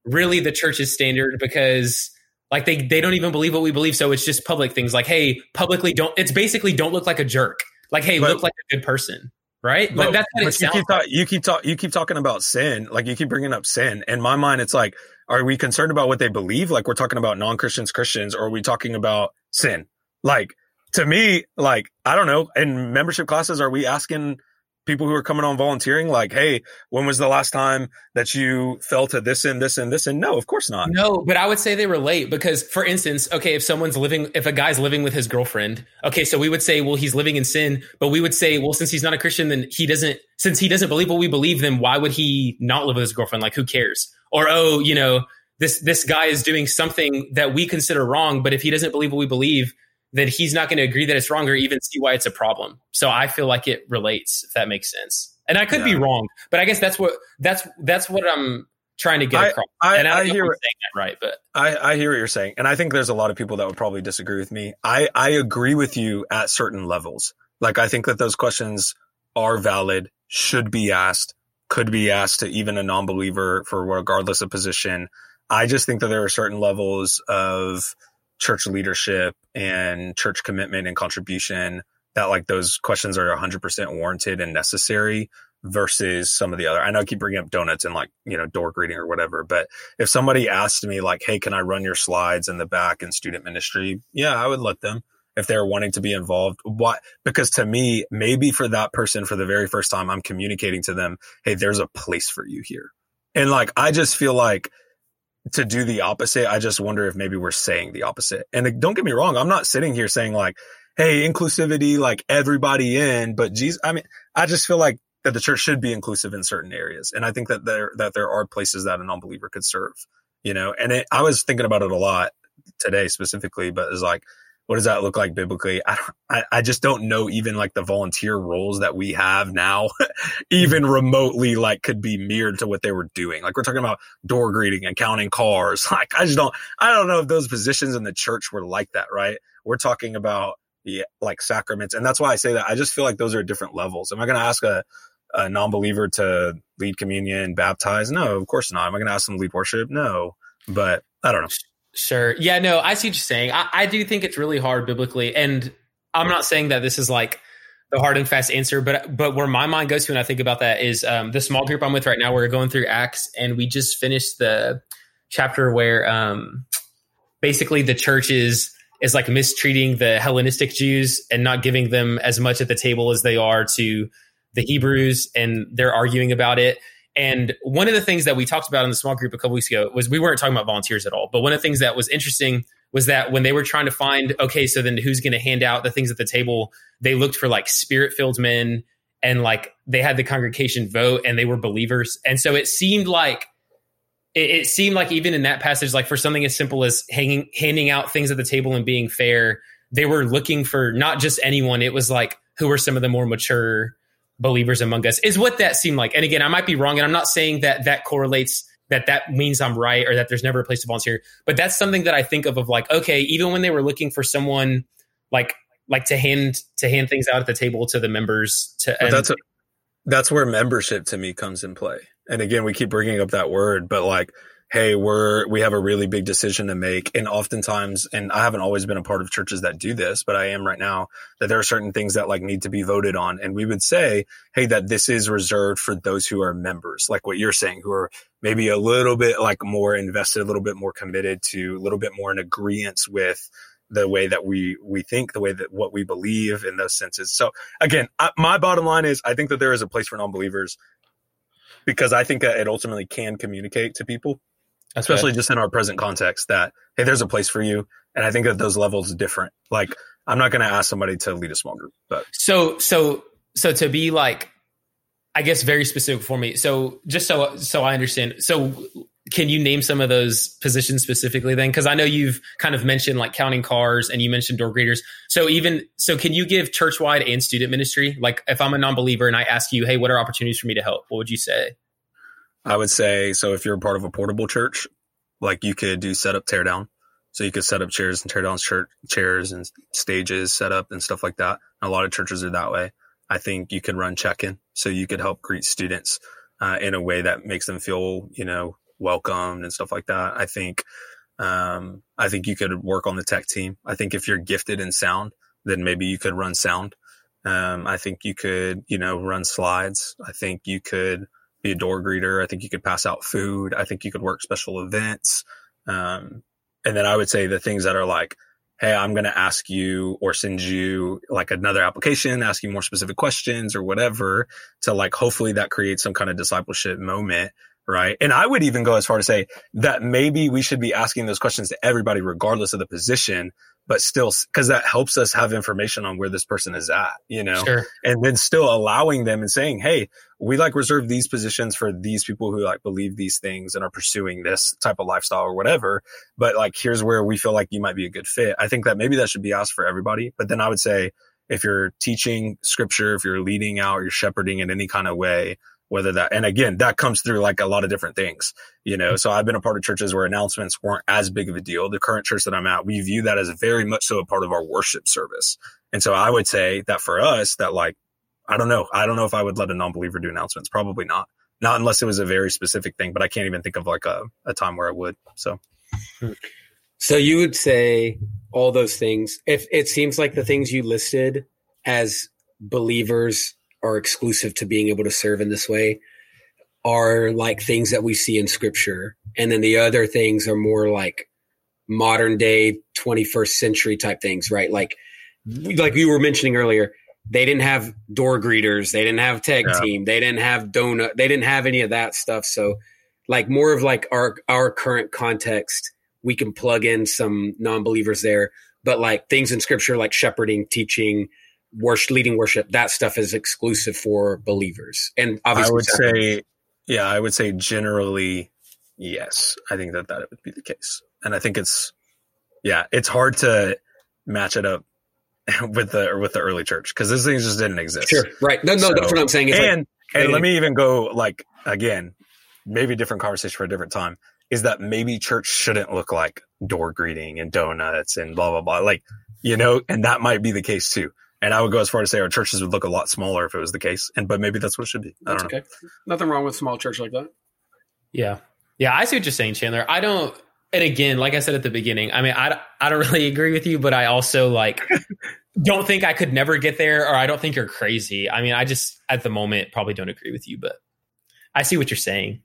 really the church's standard because Like they, they don't even believe what we believe. So it's just public things like, hey, publicly don't, it's basically don't look like a jerk. Like, hey, but, look like a good person. Right. But, like that's what it sounds you keep like. Ta- you keep talking, you keep talking about sin. Like you keep bringing up sin. In my mind, it's like, are we concerned about what they believe? Like we're talking about non-Christians, Christians, or are we talking about sin? Like to me, like, I don't know. In membership classes, are we asking people who are coming on volunteering, like, hey, when was the last time that you fell to this and this and this? And no, of course not. No, but I would say they relate because, for instance, okay, if someone's living, if a guy's living with his girlfriend, okay, so we would say, well, he's living in sin, but we would say, well, since he's not a Christian, then he doesn't, since he doesn't believe what we believe, then why would he not live with his girlfriend? Like, who cares? Or, oh, you know, this, this guy is doing something that we consider wrong, but if he doesn't believe what we believe, that he's not going to agree that it's wrong or even see why it's a problem. So I feel like it relates, if that makes sense. And I could yeah. be wrong, but I guess that's what that's that's what I'm trying to get I, across. I, and I, I hear what saying that right, but I, I hear what you're saying, and I think there's a lot of people that would probably disagree with me. I, I agree with you at certain levels. Like I think that those questions are valid, should be asked, could be asked to even a non-believer for regardless of position. I just think that there are certain levels of church leadership and church commitment and contribution that like those questions are one hundred percent warranted and necessary versus some of the other. I know I keep bringing up donuts and like, you know, door greeting or whatever, but if somebody asked me like, hey, can I run your slides in the back in student ministry? Yeah, I would let them if they're wanting to be involved. Why? Because to me, maybe for that person, for the very first time, I'm communicating to them, hey, there's a place for you here. And like, I just feel like to do the opposite, I just wonder if maybe we're saying the opposite. And don't get me wrong, I'm not sitting here saying like, hey, inclusivity, like everybody in, but Jesus, I mean, I just feel like that the church should be inclusive in certain areas. And I think that there, that there are places that a non-believer could serve, you know, and it, I was thinking about it a lot today specifically, but it's like, What does that look like biblically? I, I, I just don't know even like the volunteer roles that we have now, even remotely like could be mirrored to what they were doing. Like we're talking about door greeting and counting cars. Like I just don't, I don't know if those positions in the church were like that, right? We're talking about yeah, like sacraments. And that's why I say that. I just feel like those are different levels. Am I going to ask a, a non-believer to lead communion, baptize? No, of course not. Am I going to ask them to lead worship? No, but I don't know. Sure. Yeah, no, I see what you're saying. I, I do think it's really hard biblically. And I'm not saying that this is like the hard and fast answer, but but where my mind goes to when I think about that is um, the small group I'm with right now. We're going through Acts and we just finished the chapter where um, basically the church is, is like mistreating the Hellenistic Jews and not giving them as much at the table as they are to the Hebrews. And they're arguing about it. And one of the things that we talked about in the small group a couple weeks ago was we weren't talking about volunteers at all. But one of the things that was interesting was that when they were trying to find, okay, so then who's going to hand out the things at the table, they looked for like spirit-filled men and like they had the congregation vote and they were believers. And so it seemed like, it, it seemed like even in that passage, like for something as simple as hanging, handing out things at the table and being fair, they were looking for not just anyone. It was like, who are some of the more mature believers among us is what that seemed like. And again, I might be wrong. And I'm not saying that that correlates, that that means I'm right or that there's never a place to volunteer. But that's something that I think of, of like, okay, even when they were looking for someone like, like to hand, to hand things out at the table to the members. To but that's, a, that's where membership to me comes in play. And again, we keep bringing up that word, but like, hey, we're, we have a really big decision to make. And oftentimes, and I haven't always been a part of churches that do this, but I am right now, that there are certain things that like need to be voted on. And we would say, hey, that this is reserved for those who are members, like what you're saying, who are maybe a little bit like more invested, a little bit more committed to, a little bit more in agreement with the way that we, we think, the way that what we believe in those senses. So again, I, my bottom line is I think that there is a place for non-believers because I think that it ultimately can communicate to people. That's especially right. Just in our present context that, hey, there's a place for you. And I think that those levels are different. Like, I'm not going to ask somebody to lead a small group. But So, so, so to be like, I guess, very specific for me. So just so, so I understand. So can you name some of those positions specifically then? Cause I know you've kind of mentioned like counting cars and you mentioned door greeters. So even, so can you give church-wide and student ministry? Like if I'm a non-believer and I ask you, hey, what are opportunities for me to help? What would you say? I would say, so if you're a part of a portable church, like you could do set up, tear down. So you could set up chairs and tear down church, chairs and stages set up and stuff like that. And a lot of churches are that way. I think you could run check-in. So you could help greet students uh, in a way that makes them feel, you know, welcomed and stuff like that. I think, um, I think you could work on the tech team. I think if you're gifted in sound, then maybe you could run sound. Um, I think you could, you know, run slides. I think you could be a door greeter. I think you could pass out food. I think you could work special events. Um, and then I would say the things that are like, hey, I'm going to ask you or send you like another application, ask you more specific questions or whatever to like, hopefully that creates some kind of discipleship moment. Right. And I would even go as far to say that maybe we should be asking those questions to everybody, regardless of the position, but still, because that helps us have information on where this person is at, you know, sure. And then still allowing them and saying, hey, we like reserve these positions for these people who like believe these things and are pursuing this type of lifestyle or whatever. But like, here's where we feel like you might be a good fit. I think that maybe that should be asked for everybody. But then I would say if you're teaching scripture, if you're leading out, you're shepherding in any kind of way, whether that, and again, that comes through like a lot of different things, you know, so I've been a part of churches where announcements weren't as big of a deal. The current church that I'm at, we view that as very much so a part of our worship service. And so I would say that for us that like, I don't know, I don't know if I would let a non-believer do announcements. Probably not, not unless it was a very specific thing, but I can't even think of like a, a time where I would. So, so you would say all those things, if it seems like the things you listed as believers are exclusive to being able to serve in this way are like things that we see in scripture. And then the other things are more like modern day twenty-first century type things, right? Like, like you were mentioning earlier, they didn't have door greeters. They didn't have tag yeah. team. They didn't have donut. They didn't have any of that stuff. So like more of like our, our current context, we can plug in some non-believers there, but like things in scripture, like shepherding, teaching, worship, leading worship, that stuff is exclusive for believers. And obviously I would say, yeah, I would say generally, yes, I think that that would be the case. And I think it's, yeah, it's hard to, match it up with the or with the early church, because those things just didn't exist. Sure, right. No, no, so, that's what I'm saying. It's and like, and let me even go like again, maybe a different conversation for a different time. Is that maybe church shouldn't look like door greeting and donuts and blah blah blah, like you know, and that might be the case too. And I would go as far to say our churches would look a lot smaller if it was the case. And but maybe that's what it should be. I that's don't know. Okay. Nothing wrong with a small church like that. Yeah, yeah, I see what you're saying, Chandler. I don't. And again, like I said at the beginning, I mean, I, I don't really agree with you, but I also like don't think I could never get there, or I don't think you're crazy. I mean, I just at the moment probably don't agree with you, but I see what you're saying.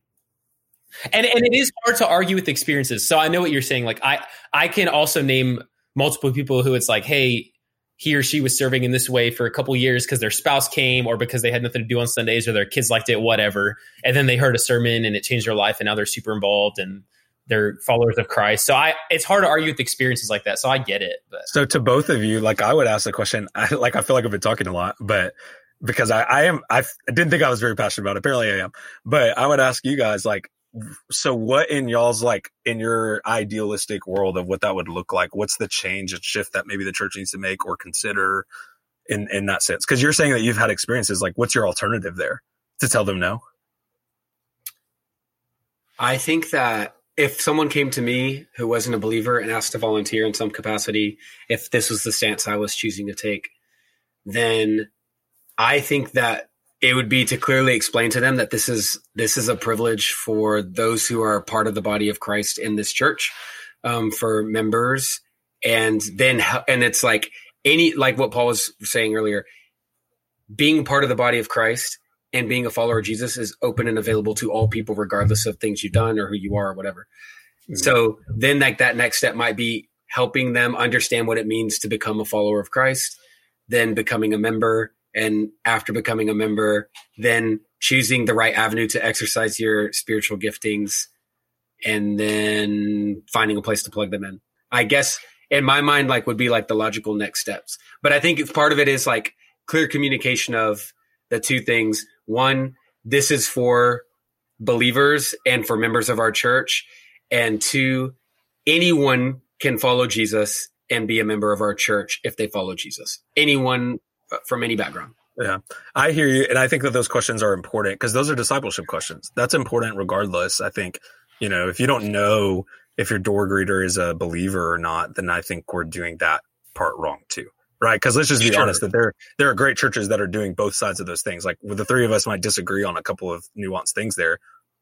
And and it is hard to argue with experiences. So I know what you're saying. Like I, I can also name multiple people who it's like, hey, he or she was serving in this way for a couple years because their spouse came or because they had nothing to do on Sundays or their kids liked it, whatever. And then they heard a sermon and it changed their life and now they're super involved and they're followers of Christ. So I, it's hard to argue with experiences like that. So I get it. But. So to both of you, like I would ask the question, I, like I feel like I've been talking a lot, but because I, I am, I didn't think I was very passionate about it. Apparently I am. But I would ask you guys like, so what in y'all's like in your idealistic world of what that would look like, what's the change and shift that maybe the church needs to make or consider in, in that sense? Cause you're saying that you've had experiences, like what's your alternative there to tell them no? I think that if someone came to me who wasn't a believer and asked to volunteer in some capacity, if this was the stance I was choosing to take, then I think that it would be to clearly explain to them that this is this is a privilege for those who are part of the body of Christ in this church, um, for members, and then and it's like any like what Paul was saying earlier, being part of the body of Christ and being a follower of Jesus is open and available to all people, regardless of things you've done or who you are or whatever. Mm-hmm. So then, like that next step might be helping them understand what it means to become a follower of Christ, then becoming a member. And after becoming a member, then choosing the right avenue to exercise your spiritual giftings and then finding a place to plug them in, I guess in my mind, like would be like the logical next steps. But I think part of it is like clear communication of the two things. One, this is for believers and for members of our church. And two, anyone can follow Jesus and be a member of our church if they follow Jesus. Anyone from any background. Yeah, I hear you. And I think that those questions are important because those are discipleship questions. That's important regardless. I think, you know, if you don't know if your door greeter is a believer or not, then I think we're doing that part wrong too. Right. Because let's just be sure. honest that there, there are great churches that are doing both sides of those things. Like well, the three of us might disagree on a couple of nuanced things there,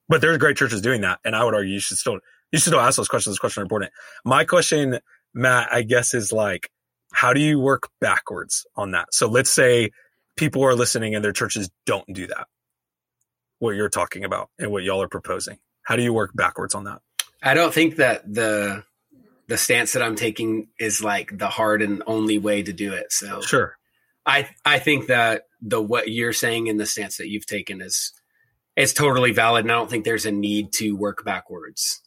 but there's great churches doing that. And I would argue you should still, you should still ask those questions. Those questions are important. My question, Matt, I guess is like, how do you work backwards on that? So let's say people are listening and their churches don't do that, what you're talking about and what y'all are proposing. How do you work backwards on that? I don't think that the the stance that I'm taking is like the hard and only way to do it. So sure. I I think that the what you're saying and the stance that you've taken is is totally valid. And I don't think there's a need to work backwards.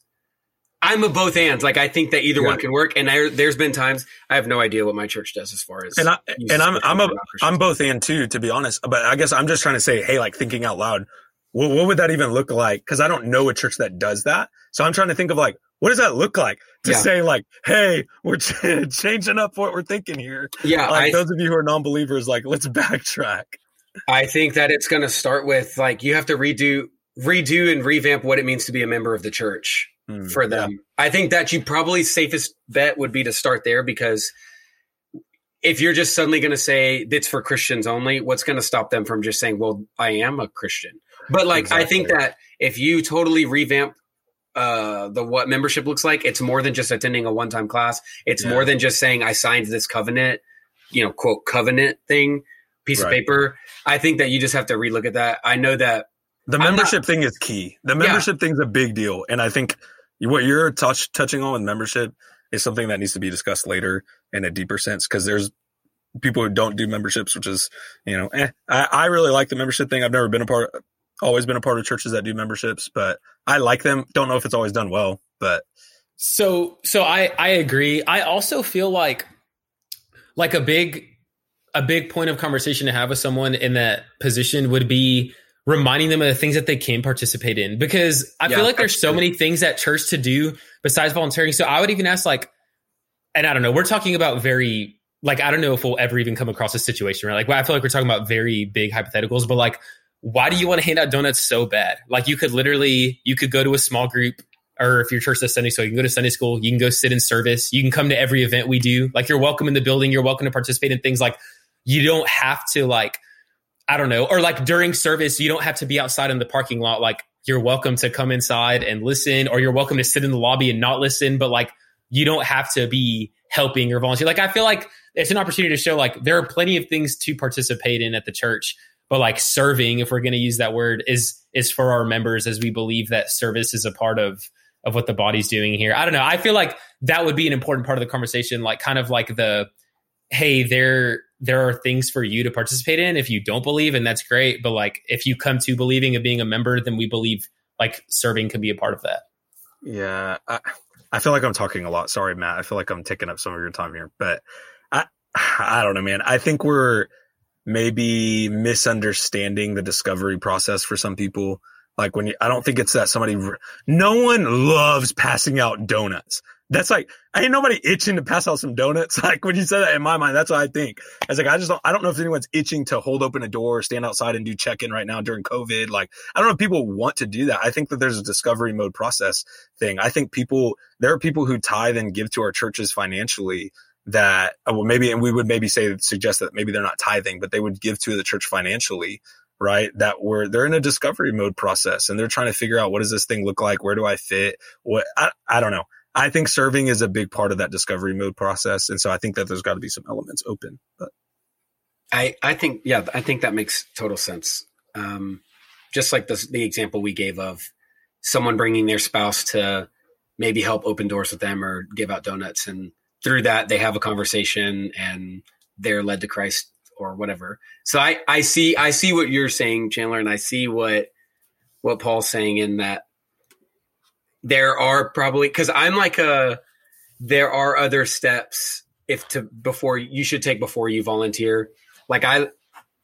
I'm a both ands. Like I think that either yeah. one can work. And I, there's been times I have no idea what my church does as far as. And, I, and I'm I'm a, I'm both and too, to be honest. But I guess I'm just trying to say, hey, like thinking out loud, well, what would that even look like? Because I don't know a church that does that. So I'm trying to think of like, what does that look like to yeah. say like, hey, we're ch- changing up what we're thinking here. Yeah, like I, those of you who are non-believers, like let's backtrack. I think that it's going to start with like you have to redo redo and revamp what it means to be a member of the church. For them, yeah. I think that you probably safest bet would be to start there, because if you're just suddenly going to say that's for Christians only, what's going to stop them from just saying, well, I am a Christian. But like, exactly. I think that if you totally revamp uh, the what membership looks like, it's more than just attending a one time class. It's yeah. more than just saying I signed this covenant, you know, quote covenant thing, piece right. of paper. I think that you just have to relook at that. I know that the membership not, thing is key. The membership yeah. thing is a big deal. And I think what you're touch, touching on with membership is something that needs to be discussed later in a deeper sense, because there's people who don't do memberships, which is, you know, eh. I, I really like the membership thing. I've never been a part, always been a part of churches that do memberships, but I like them. Don't know if it's always done well, but. So, so I, I agree. I also feel like, like a big, a big point of conversation to have with someone in that position would be reminding them of the things that they can participate in, because I yeah, feel like there's so many things at church to do besides volunteering. So I would even ask like, and I don't know, we're talking about very, like, I don't know if we'll ever even come across a situation, right? Like, well, I feel like we're talking about very big hypotheticals, but like, why do you want to hand out donuts so bad? Like, you could literally, you could go to a small group, or if your church does Sunday school, you can go to Sunday school, you can go sit in service, you can come to every event we do. Like, you're welcome in the building, you're welcome to participate in things. Like, you don't have to, like, I don't know, or like during service, you don't have to be outside in the parking lot. Like, you're welcome to come inside and listen, or you're welcome to sit in the lobby and not listen, but like, you don't have to be helping or volunteering. Like, I feel like it's an opportunity to show like there are plenty of things to participate in at the church, but like serving, if we're going to use that word, is, is for our members, as we believe that service is a part of, of what the body's doing here. I don't know. I feel like that would be an important part of the conversation. Like, kind of like the, hey, there, there are things for you to participate in if you don't believe, and that's great. But like, if you come to believing and being a member, then we believe like serving can be a part of that. Yeah. I, I feel like I'm talking a lot. Sorry, Matt. I feel like I'm taking up some of your time here, but I, I don't know, man. I think we're maybe misunderstanding the discovery process for some people. Like, when you, I don't think it's that somebody, no one loves passing out donuts. That's like, ain't nobody itching to pass out some donuts. Like, when you said that, in my mind, that's what I think. I was like, I just don't, I don't know if anyone's itching to hold open a door, stand outside and do check-in right now during COVID. Like, I don't know if people want to do that. I think that there's a discovery mode process thing. I think people, there are people who tithe and give to our churches financially that, well, maybe, and we would maybe say, suggest that maybe they're not tithing, but they would give to the church financially, right? That we're, they're in a discovery mode process and they're trying to figure out, what does this thing look like? Where do I fit? What, I, I don't know. I think serving is a big part of that discovery mode process. And so I think that there's got to be some elements open. But I, I think, yeah, I think that makes total sense. Um, just like this, the example we gave of someone bringing their spouse to maybe help open doors with them or give out donuts. And through that, they have a conversation and they're led to Christ or whatever. So I, I see, I see what you're saying, Chandler, and I see what, what Paul's saying in that. There are probably, because I'm like a, there are other steps if to before you should take before you volunteer. Like I,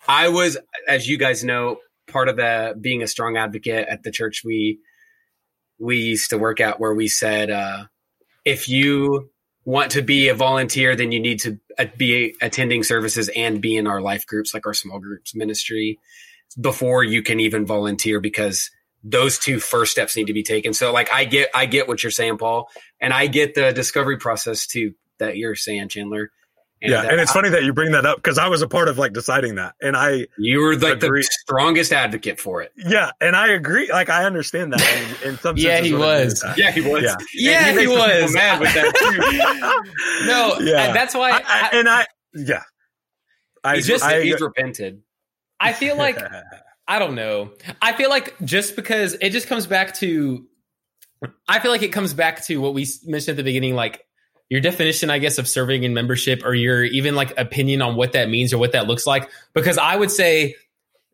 I was, as you guys know, part of the being a strong advocate at the church we, we used to work at, where we said, uh, if you want to be a volunteer, then you need to be attending services and be in our life groups, like our small groups ministry, before you can even volunteer, because those two first steps need to be taken. So like, I get, I get what you're saying, Paul, and I get the discovery process too, that you're saying, Chandler. And yeah. And it's I, funny that you bring that up, 'cause I was a part of like deciding that. And I, you were like agree. the strongest advocate for it. Yeah. And I agree. Like, I understand that. And, and some yeah, he was. yeah, he was. Yeah, yeah he, he was. Yeah, he was. No, yeah. And that's why. I, I, I, and I, yeah, I he just, I, he's I, repented. I feel like, I don't know. I feel like just because it just comes back to, I feel like it comes back to what we mentioned at the beginning, like your definition, I guess, of serving and membership, or your even like opinion on what that means or what that looks like. Because I would say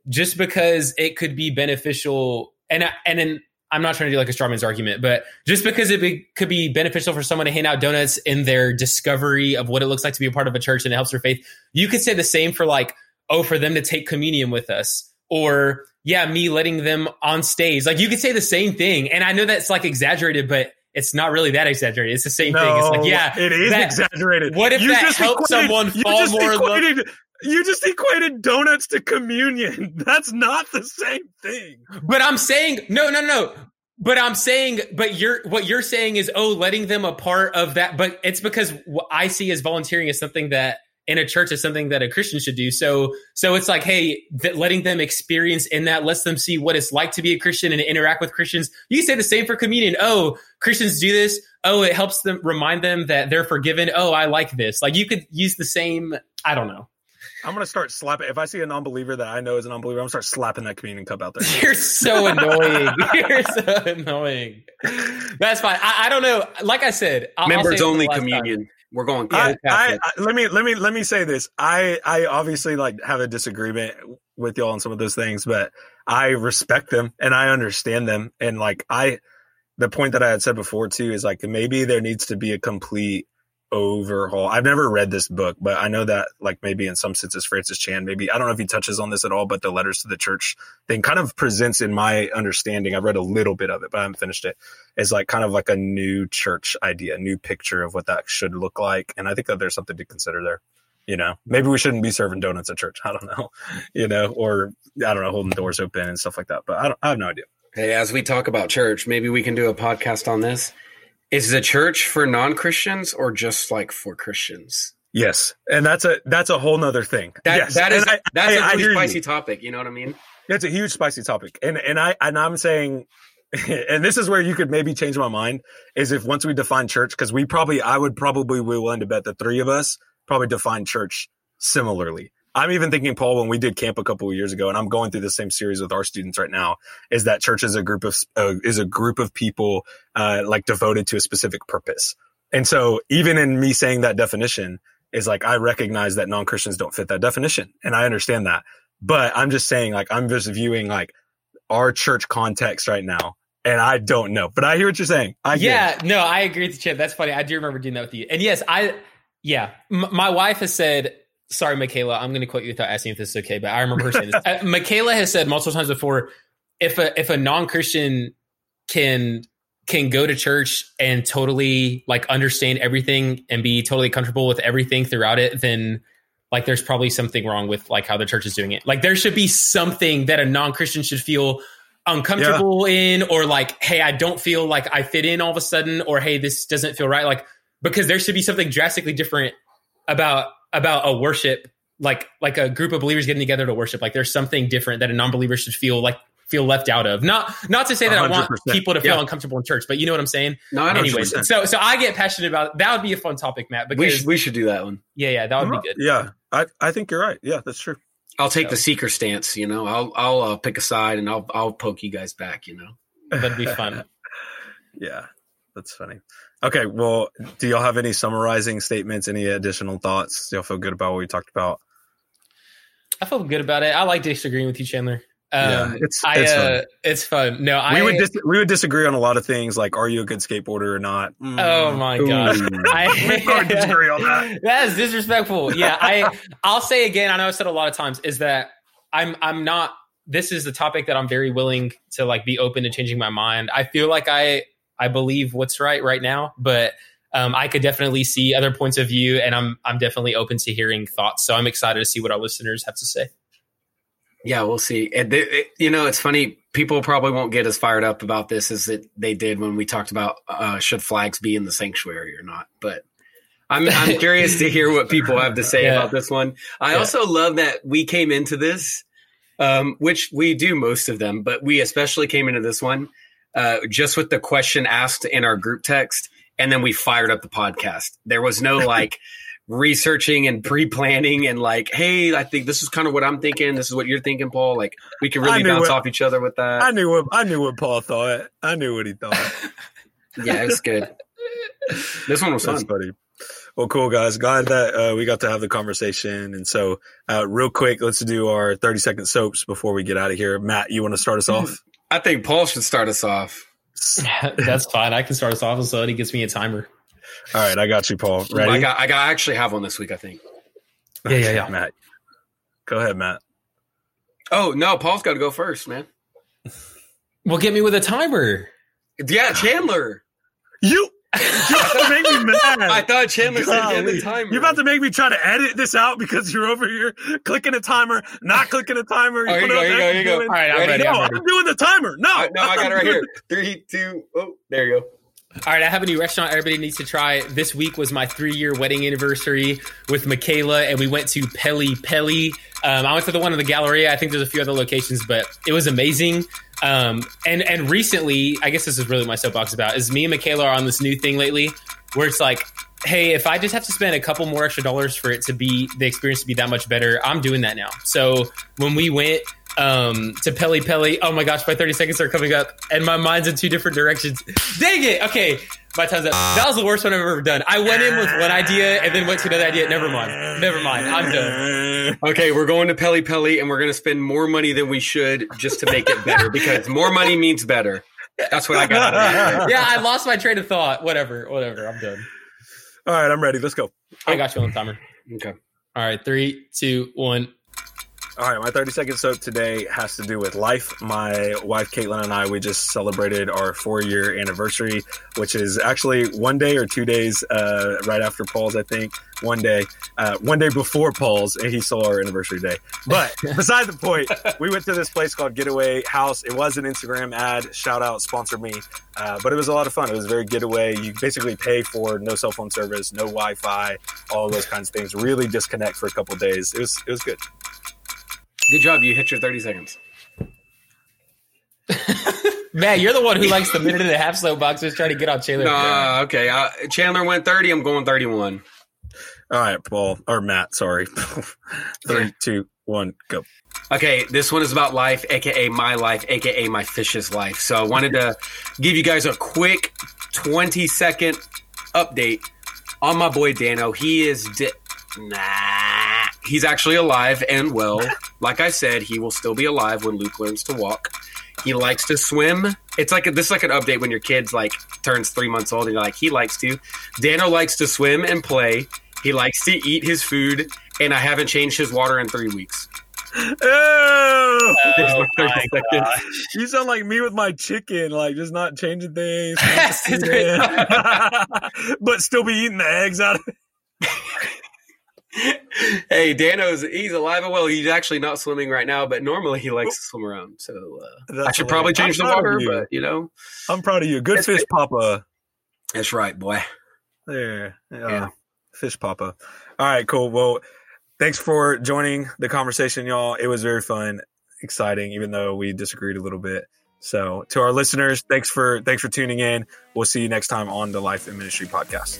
just because it could be beneficial, and and then I'm not trying to do like a strawman's argument, but just because it be, could be beneficial for someone to hand out donuts in their discovery of what it looks like to be a part of a church and it helps their faith, you could say the same for like, oh, for them to take communion with us. Or yeah, me letting them on stage. Like, you could say the same thing. And I know that's like exaggerated, but it's not really that exaggerated. It's the same no, thing. It's like, yeah, it is that, exaggerated. What if you that just helped equated, someone fall more in love? You just equated donuts to communion. That's not the same thing. But I'm saying, no, no, no. But I'm saying, but you're, what you're saying is, oh, letting them a part of that. But it's because what I see as volunteering is something that, in a church, is something that a Christian should do. So, so it's like, hey, that letting them experience in that lets them see what it's like to be a Christian and interact with Christians. You say the same for communion. Oh, Christians do this. Oh, it helps them, remind them that they're forgiven. Oh, I like this. Like, you could use the same. I don't know. I'm going to start slapping. If I see a non-believer that I know is a non-believer, I'm going to start slapping that communion cup out there. You're so annoying. You're so annoying. That's fine. I, I don't know. Like I said, I'll, members I'll only communion. Time. We're going. I, I, I, let me let me let me say this. I, I obviously like have a disagreement with y'all on some of those things, but I respect them and I understand them. And like I, the point that I had said before too is like, maybe there needs to be a complete overhaul. I've never read this book, but I know that, like, maybe in some senses, Francis Chan, maybe, I don't know if he touches on this at all, but the Letters to the Church thing kind of presents, in my understanding, I've read a little bit of it, but I haven't finished it, is like kind of like a new church idea, a new picture of what that should look like. And I think that there's something to consider there. You know, maybe we shouldn't be serving donuts at church. I don't know, you know, or I don't know, holding doors open and stuff like that. But I, don't, I have no idea. Hey, as we talk about church, maybe we can do a podcast on this. Is the church for non-Christians or just like for Christians? Yes. And that's a that's a whole nother thing. That, yes. that is I, that's I, a really spicy you. topic. You know what I mean? That's a huge spicy topic. And and I and I'm saying, and this is where you could maybe change my mind, is if once we define church, because we probably I would probably be willing to bet the three of us probably define church similarly. I'm even thinking, Paul, when we did camp a couple of years ago, and I'm going through the same series with our students right now, is that church is a group of uh, is a group of people uh, like devoted to a specific purpose. And so even in me saying that definition is like, I recognize that non-Christians don't fit that definition. And I understand that. But I'm just saying, like, I'm just viewing like our church context right now. And I don't know, but I hear what you're saying. I yeah, no, I agree with you, Chip. That's funny. I do remember doing that with you. And yes, I yeah, m- my wife has said, sorry, Michaela, I'm going to quote you without asking if this is okay, but I remember her saying this. Uh, Michaela has said multiple times before, if a if a non-Christian can can go to church and totally like understand everything and be totally comfortable with everything throughout it, then like there's probably something wrong with like how the church is doing it. Like there should be something that a non-Christian should feel uncomfortable yeah. in, or like, hey, I don't feel like I fit in all of a sudden, or hey, this doesn't feel right. Like, because there should be something drastically different about about a worship, like like a group of believers getting together to worship. Like there's something different that a non-believer should feel like feel left out of. Not not to say that one hundred percent I want people to feel yeah. uncomfortable in church, but you know what I'm saying? No, anyways. So so I get passionate about that. Would be a fun topic, Matt. Because we should, we should do that one. Yeah, yeah, that would uh-huh. be good. Yeah, I I think you're right. Yeah, that's true. I'll take so. the seeker stance. You know, I'll I'll uh, pick a side and I'll I'll poke you guys back. You know, that'd be fun. Yeah, that's funny. Okay, well, do y'all have any summarizing statements, any additional thoughts? Do y'all feel good about what we talked about? I feel good about it. I like disagreeing with you, Chandler. Um, yeah, it's, I, it's, uh, fun. it's fun. No, I, we, would dis- we would disagree on a lot of things, like are you a good skateboarder or not? Mm. Oh, my gosh. I would disagree on that. That is disrespectful. Yeah, I, I'll say again, I know I've said a lot of times, is that I'm I'm not – this is the topic that I'm very willing to like be open to changing my mind. I feel like I – I believe what's right right now, but um, I could definitely see other points of view, and I'm I'm definitely open to hearing thoughts. So I'm excited to see what our listeners have to say. Yeah, we'll see. And they, it, you know, it's funny. People probably won't get as fired up about this as it, they did when we talked about uh, should flags be in the sanctuary or not. But I'm I'm curious to hear what people have to say yeah. about this one. I yeah. also love that we came into this, um, which we do most of them, but we especially came into this one. Uh, just with the question asked in our group text, and then we fired up the podcast. There was no like researching and pre-planning and like, hey, I think this is kind of what I'm thinking. This is what you're thinking, Paul. Like we can really bounce what, off each other with that. I knew what I knew what Paul thought. I knew what he thought. Yeah, it was good. This one was fun, buddy. Well, cool, guys. Glad that uh, we got to have the conversation. And so uh, real quick, let's do our thirty-second soaps before we get out of here. Matt, you want to start us off? I think Paul should start us off. That's fine. I can start us off, so he gets me a timer. All right, I got you, Paul. Ready? I got. I got. I actually have one this week, I think. Yeah, yeah, yeah. Matt, go ahead, Matt. Oh no, Paul's got to go first, man. Well, get me with a timer. Yeah, Chandler. You. You're about to make me mad. I thought Chandler said get the timer. You're about to make me try to edit this out because you're over here clicking a timer, not clicking a timer. You oh, you go, you go, you go. All right, I'm ready. ready. No, I'm, ready. I'm doing the timer. No. Right, no, I got it right here. Three, two, oh, there you go. All right, I have a new restaurant everybody needs to try. This week was my three-year wedding anniversary with Michaela, and we went to Peli Peli. Um, I went to the one in the Galleria. I think there's a few other locations, but it was amazing. Um, and, and recently, I guess this is really my soapbox about, is me and Michaela are on this new thing lately where it's like, hey, if I just have to spend a couple more extra dollars for it to be, the experience to be that much better, I'm doing that now. So when we went um, to Peli Peli, oh my gosh, my thirty seconds are coming up and my mind's in two different directions. Dang it. Okay. My time's up. That was the worst one I've ever done. I went in with one idea and then went to another idea. Never mind. Never mind. I'm done. Okay, we're going to Peli Peli and we're going to spend more money than we should just to make it better because more money means better. That's what I got. Yeah, I lost my train of thought. Whatever. Whatever. I'm done. All right, I'm ready. Let's go. I got you on the timer. Okay. All right, three, two, one. All right, my thirty-second soap today has to do with life. My wife, Caitlin, and I, we just celebrated our four-year anniversary, which is actually one day or two days uh, right after Paul's, I think. One day. Uh, one day before Paul's, and he saw our anniversary day. But beside the point, we went to this place called Getaway House. It was an Instagram ad. Shout out, sponsor me. Uh, but it was a lot of fun. It was very getaway. You basically pay for no cell phone service, no Wi-Fi, all those kinds of things. Really disconnect for a couple of days. It was, it was good. Good job. You hit your thirty seconds. Matt, you're the one who likes the minute and a half slow boxers trying to get on Chandler. Nah, okay. Uh, Chandler went thirty. I'm going thirty-one. All right, Paul. Or Matt, sorry. Three, two, one, go. Okay, this one is about life, a k a my life, a k a my fish's life. So I wanted to give you guys a quick twenty-second update on my boy Dano. He is... Di- nah. He's actually alive and well. Like I said, he will still be alive when Luke learns to walk. He likes to swim. It's like a, this is like an update when your kid like turns three months old and you're like, he likes to. Dano likes to swim and play. He likes to eat his food, and I haven't changed his water in three weeks. Oh, oh my gosh. You sound like me with my chicken, like just not changing things. But still be eating the eggs out of it. Hey, Dano's, he's alive and well. He's actually not swimming right now, but normally he likes to swim around. So uh, I should probably change the water, you. But, you know. I'm proud of you. Good fish, Papa. That's right, boy. There. Uh, yeah. Fish, Papa. All right, cool. Well, thanks for joining the conversation, y'all. It was very fun, exciting, even though we disagreed a little bit. So to our listeners, thanks for thanks for tuning in. We'll see you next time on the Life and Ministry podcast.